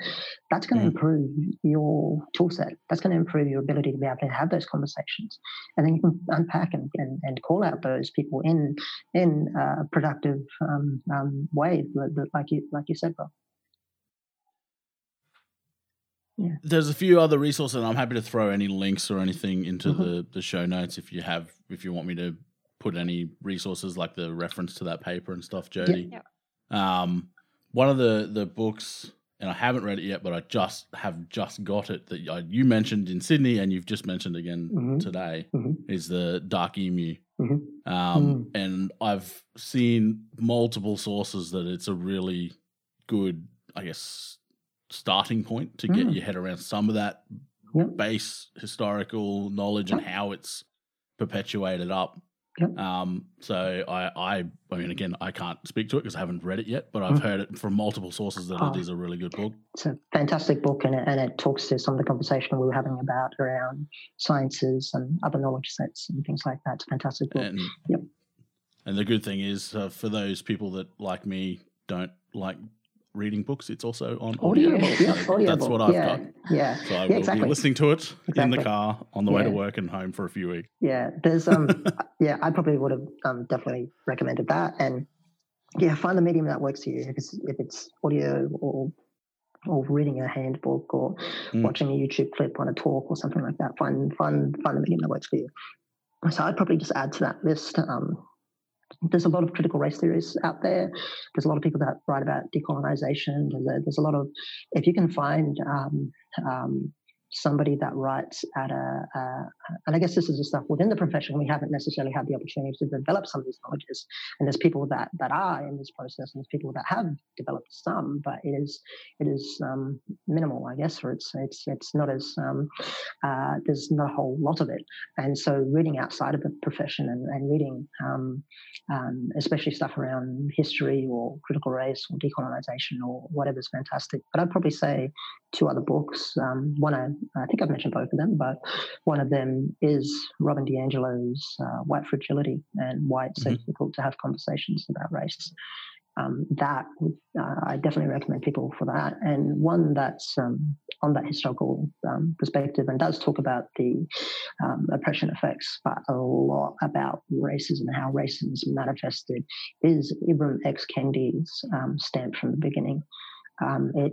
That's going to mm. improve your tool set. That's going to improve your ability to be able to have those conversations. And then you can unpack and, and, and call out those people in in a productive um, um, way, like you like you said, Bob. Yeah. There's a few other resources, and I'm happy to throw any links or anything into mm-hmm. the, the show notes if you have, if you want me to put any resources like the reference to that paper and stuff, Jody. Yeah. Um, one of the, the books, and I haven't read it yet, but I just have just got it, that I, you mentioned in Sydney and you've just mentioned again mm-hmm. today, mm-hmm. is the Dark Emu. Mm-hmm. Um, mm. And I've seen multiple sources that it's a really good, I guess, starting point to get mm. your head around some of that yep. base historical knowledge and how it's perpetuated up. Yep. Um, so I, I, I mean, again, I can't speak to it because I haven't read it yet, but I've mm. heard it from multiple sources that oh, it is a really good book. It's a fantastic book, and it, and it talks to some of the conversation we were having about around sciences and other knowledge sets and things like that. It's a fantastic book. And, yep. and the good thing is uh, for those people that, like me, don't like reading books, it's also on audio. audio. Yeah, so audio that's book. what I've yeah. got. Yeah, so I yeah, will exactly. be listening to it exactly. in the car on the yeah. way to work and home for a few weeks. Yeah, there's um, yeah, I probably would have um definitely recommended that, and yeah, find the medium that works for you. If it's if it's audio or or reading a handbook or mm. watching a YouTube clip on a talk or something like that, find find find the medium that works for you. So I'd probably just add to that list. Um, There's a lot of critical race theories out there. There's a lot of people that write about decolonization. There's a, there's a lot of, if you can find um, um, somebody that writes at a, uh, and I guess this is the stuff within the profession, we haven't necessarily had the opportunity to develop some of these knowledges. And there's people that, that are in this process, and there's people that have developed some, but it is it is um, minimal, I guess, or it's it's it's not as um, uh, there's not a whole lot of it. And so reading outside of the profession and, and reading, um, um, especially stuff around history or critical race or decolonization or whatever's fantastic. But I'd probably say two other books. Um, one I I think I've mentioned both of them, but one of them is Robin DiAngelo's uh, White Fragility and Why It's mm-hmm. So Difficult to Have Conversations About Race. Um, that, uh, I definitely recommend people for that. And one that's um, on that historical um, perspective and does talk about the um, oppression effects, but a lot about racism, how racism is manifested, is Ibram X Kendi's um, Stamped from the Beginning. Um, it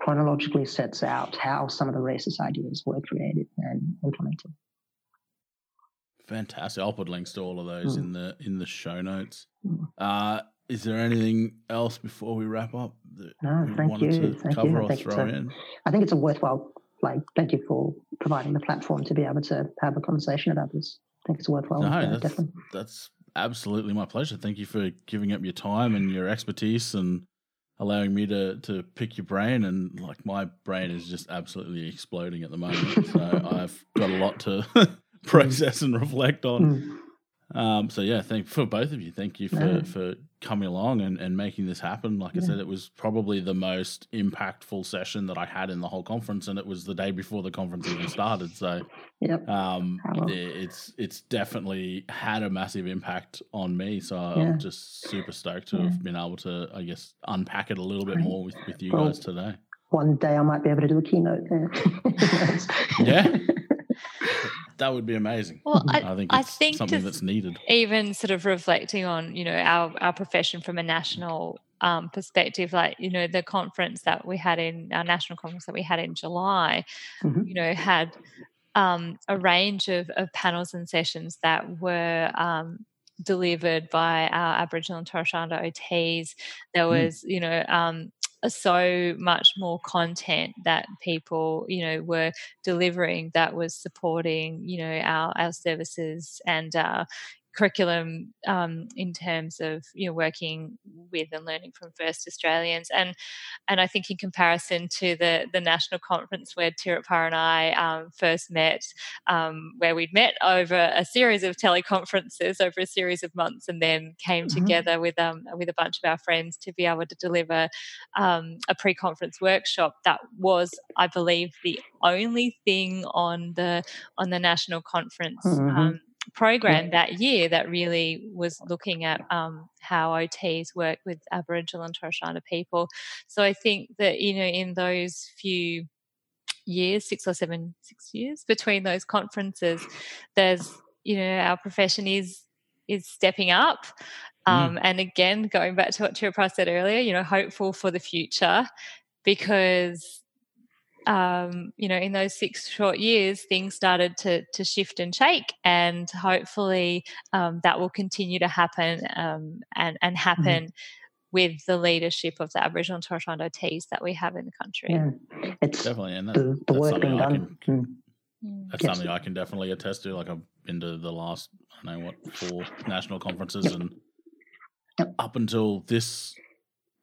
chronologically sets out how some of the racist ideas were created and implemented. Fantastic. I'll put links to all of those mm. in the in the show notes. Mm. Uh, is there anything else before we wrap up that no, you thank wanted you. to thank cover you. or throw a, in? I think it's a worthwhile, like, thank you for providing the platform to be able to have a conversation about this. I think it's a worthwhile. No, yeah, that's, definitely. That's absolutely my pleasure. Thank you for giving up your time and your expertise and allowing me to, to pick your brain, and like my brain is just absolutely exploding at the moment. So I've got a lot to process and reflect on. Mm. Um, so yeah, thank for both of you. Thank you for, no. for coming along and, and making this happen. Like yeah. I said, it was probably the most impactful session that I had in the whole conference, and it was the day before the conference even started. So yep. um, it's, it's definitely had a massive impact on me. So yeah. I'm just super stoked to yeah. have been able to, I guess, unpack it a little bit more with, with you well, guys today. One day I might be able to do a keynote there. yeah. That would be amazing. Well, I, I think it's I think something that's needed. Even sort of reflecting on, you know, our, our profession from a national um, perspective, like, you know, the conference that we had in, our national conference that we had in July, mm-hmm. you know, had um, a range of, of panels and sessions that were um, delivered by our Aboriginal and Torres Strait Islander O Ts. There was, mm. you know, um, so much more content that people, you know, were delivering that was supporting, you know, our, our services and our curriculum um, in terms of, you know, working with and learning from First Australians. And and I think in comparison to the the national conference where Tjerpa and I um, first met, um, where we'd met over a series of teleconferences over a series of months, and then came mm-hmm. together with um with a bunch of our friends to be able to deliver um, a pre-conference workshop that was, I believe, the only thing on the on the national conference mm-hmm. um, program yeah. that year that really was looking at um, how O Ts work with Aboriginal and Torres Strait Islander people. So I think that, you know, in those few years, six or seven, six years between those conferences, there's, you know, our profession is is stepping up. Um, mm. And again, going back to what Tjerpa said earlier, you know, hopeful for the future because, Um, you know, in those six short years, things started to to shift and shake, and hopefully um, that will continue to happen um, and and happen mm-hmm. with the leadership of the Aboriginal and Torres Strait Islander O Ts that we have in the country. Yeah, it's definitely, and that, the, the work being done. Can, mm. That's yes. something I can definitely attest to. Like I've been to the last, I don't know what, four national conferences, yep. and yep. up until this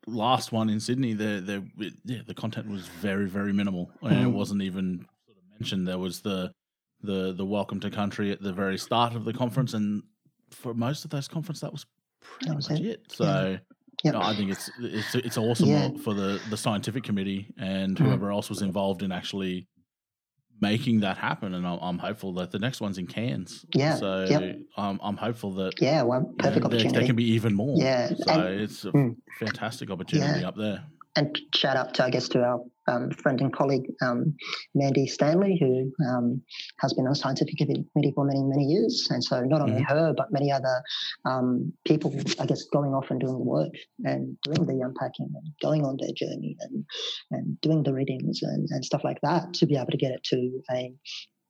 last one in Sydney, the the yeah, the content was very very minimal, and it wasn't even sort of mentioned. There was the the the welcome to country at the very start of the conference, and for most of those conferences, that was pretty that was much it. it. So yeah. yep. no, I think it's it's it's awesome yeah. for the the scientific committee and whoever else was involved in actually making that happen, and I'm, I'm hopeful that the next one's in Cairns. Yeah. So yep. um, I'm hopeful that yeah, well, perfect you know, opportunity. There, there can be even more. Yeah. So and, it's a mm, fantastic opportunity yeah. up there. And shout out to I guess to our um, friend and colleague um, Mandy Stanley, who um, has been on the scientific committee for many many years, and so not only mm. her but many other um, people I guess going off and doing the work and doing the unpacking and going on their journey and and doing the readings and, and stuff like that to be able to get it to a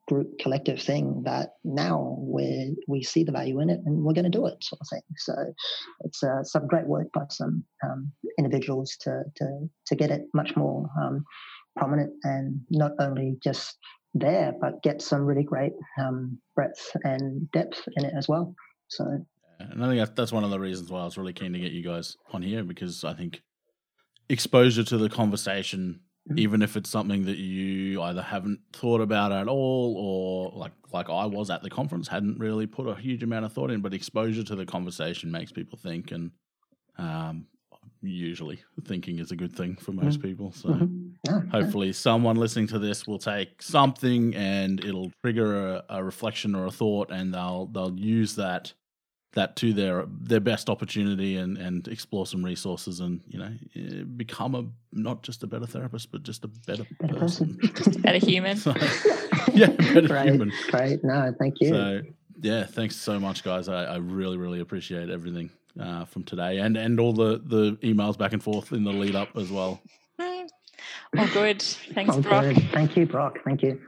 group collective thing that now we we see the value in it and we're going to do it sort of thing. So it's uh, some great work by some um, individuals to to to get it much more um, prominent and not only just there, but get some really great um, breadth and depth in it as well. So, and I think that's one of the reasons why I was really keen to get you guys on here, because I think exposure to the conversation, mm-hmm. even if it's something that you either haven't thought about at all, or like like I was at the conference, hadn't really put a huge amount of thought in, but exposure to the conversation makes people think, and um, usually thinking is a good thing for most mm-hmm. people. So mm-hmm. yeah, hopefully yeah. someone listening to this will take something and it'll trigger a, a reflection or a thought, and they'll they'll use that that to their their best opportunity, and, and explore some resources, and, you know, become a not just a better therapist, but just a better, better person. person. Just a better human. So, yeah, better great, human. Great. No, thank you. So, yeah, thanks so much, guys. I, I really, really appreciate everything uh, from today, and, and all the, the emails back and forth in the lead up as well. All good. Thanks, all Brock. Good. Thank you, Brock. Thank you.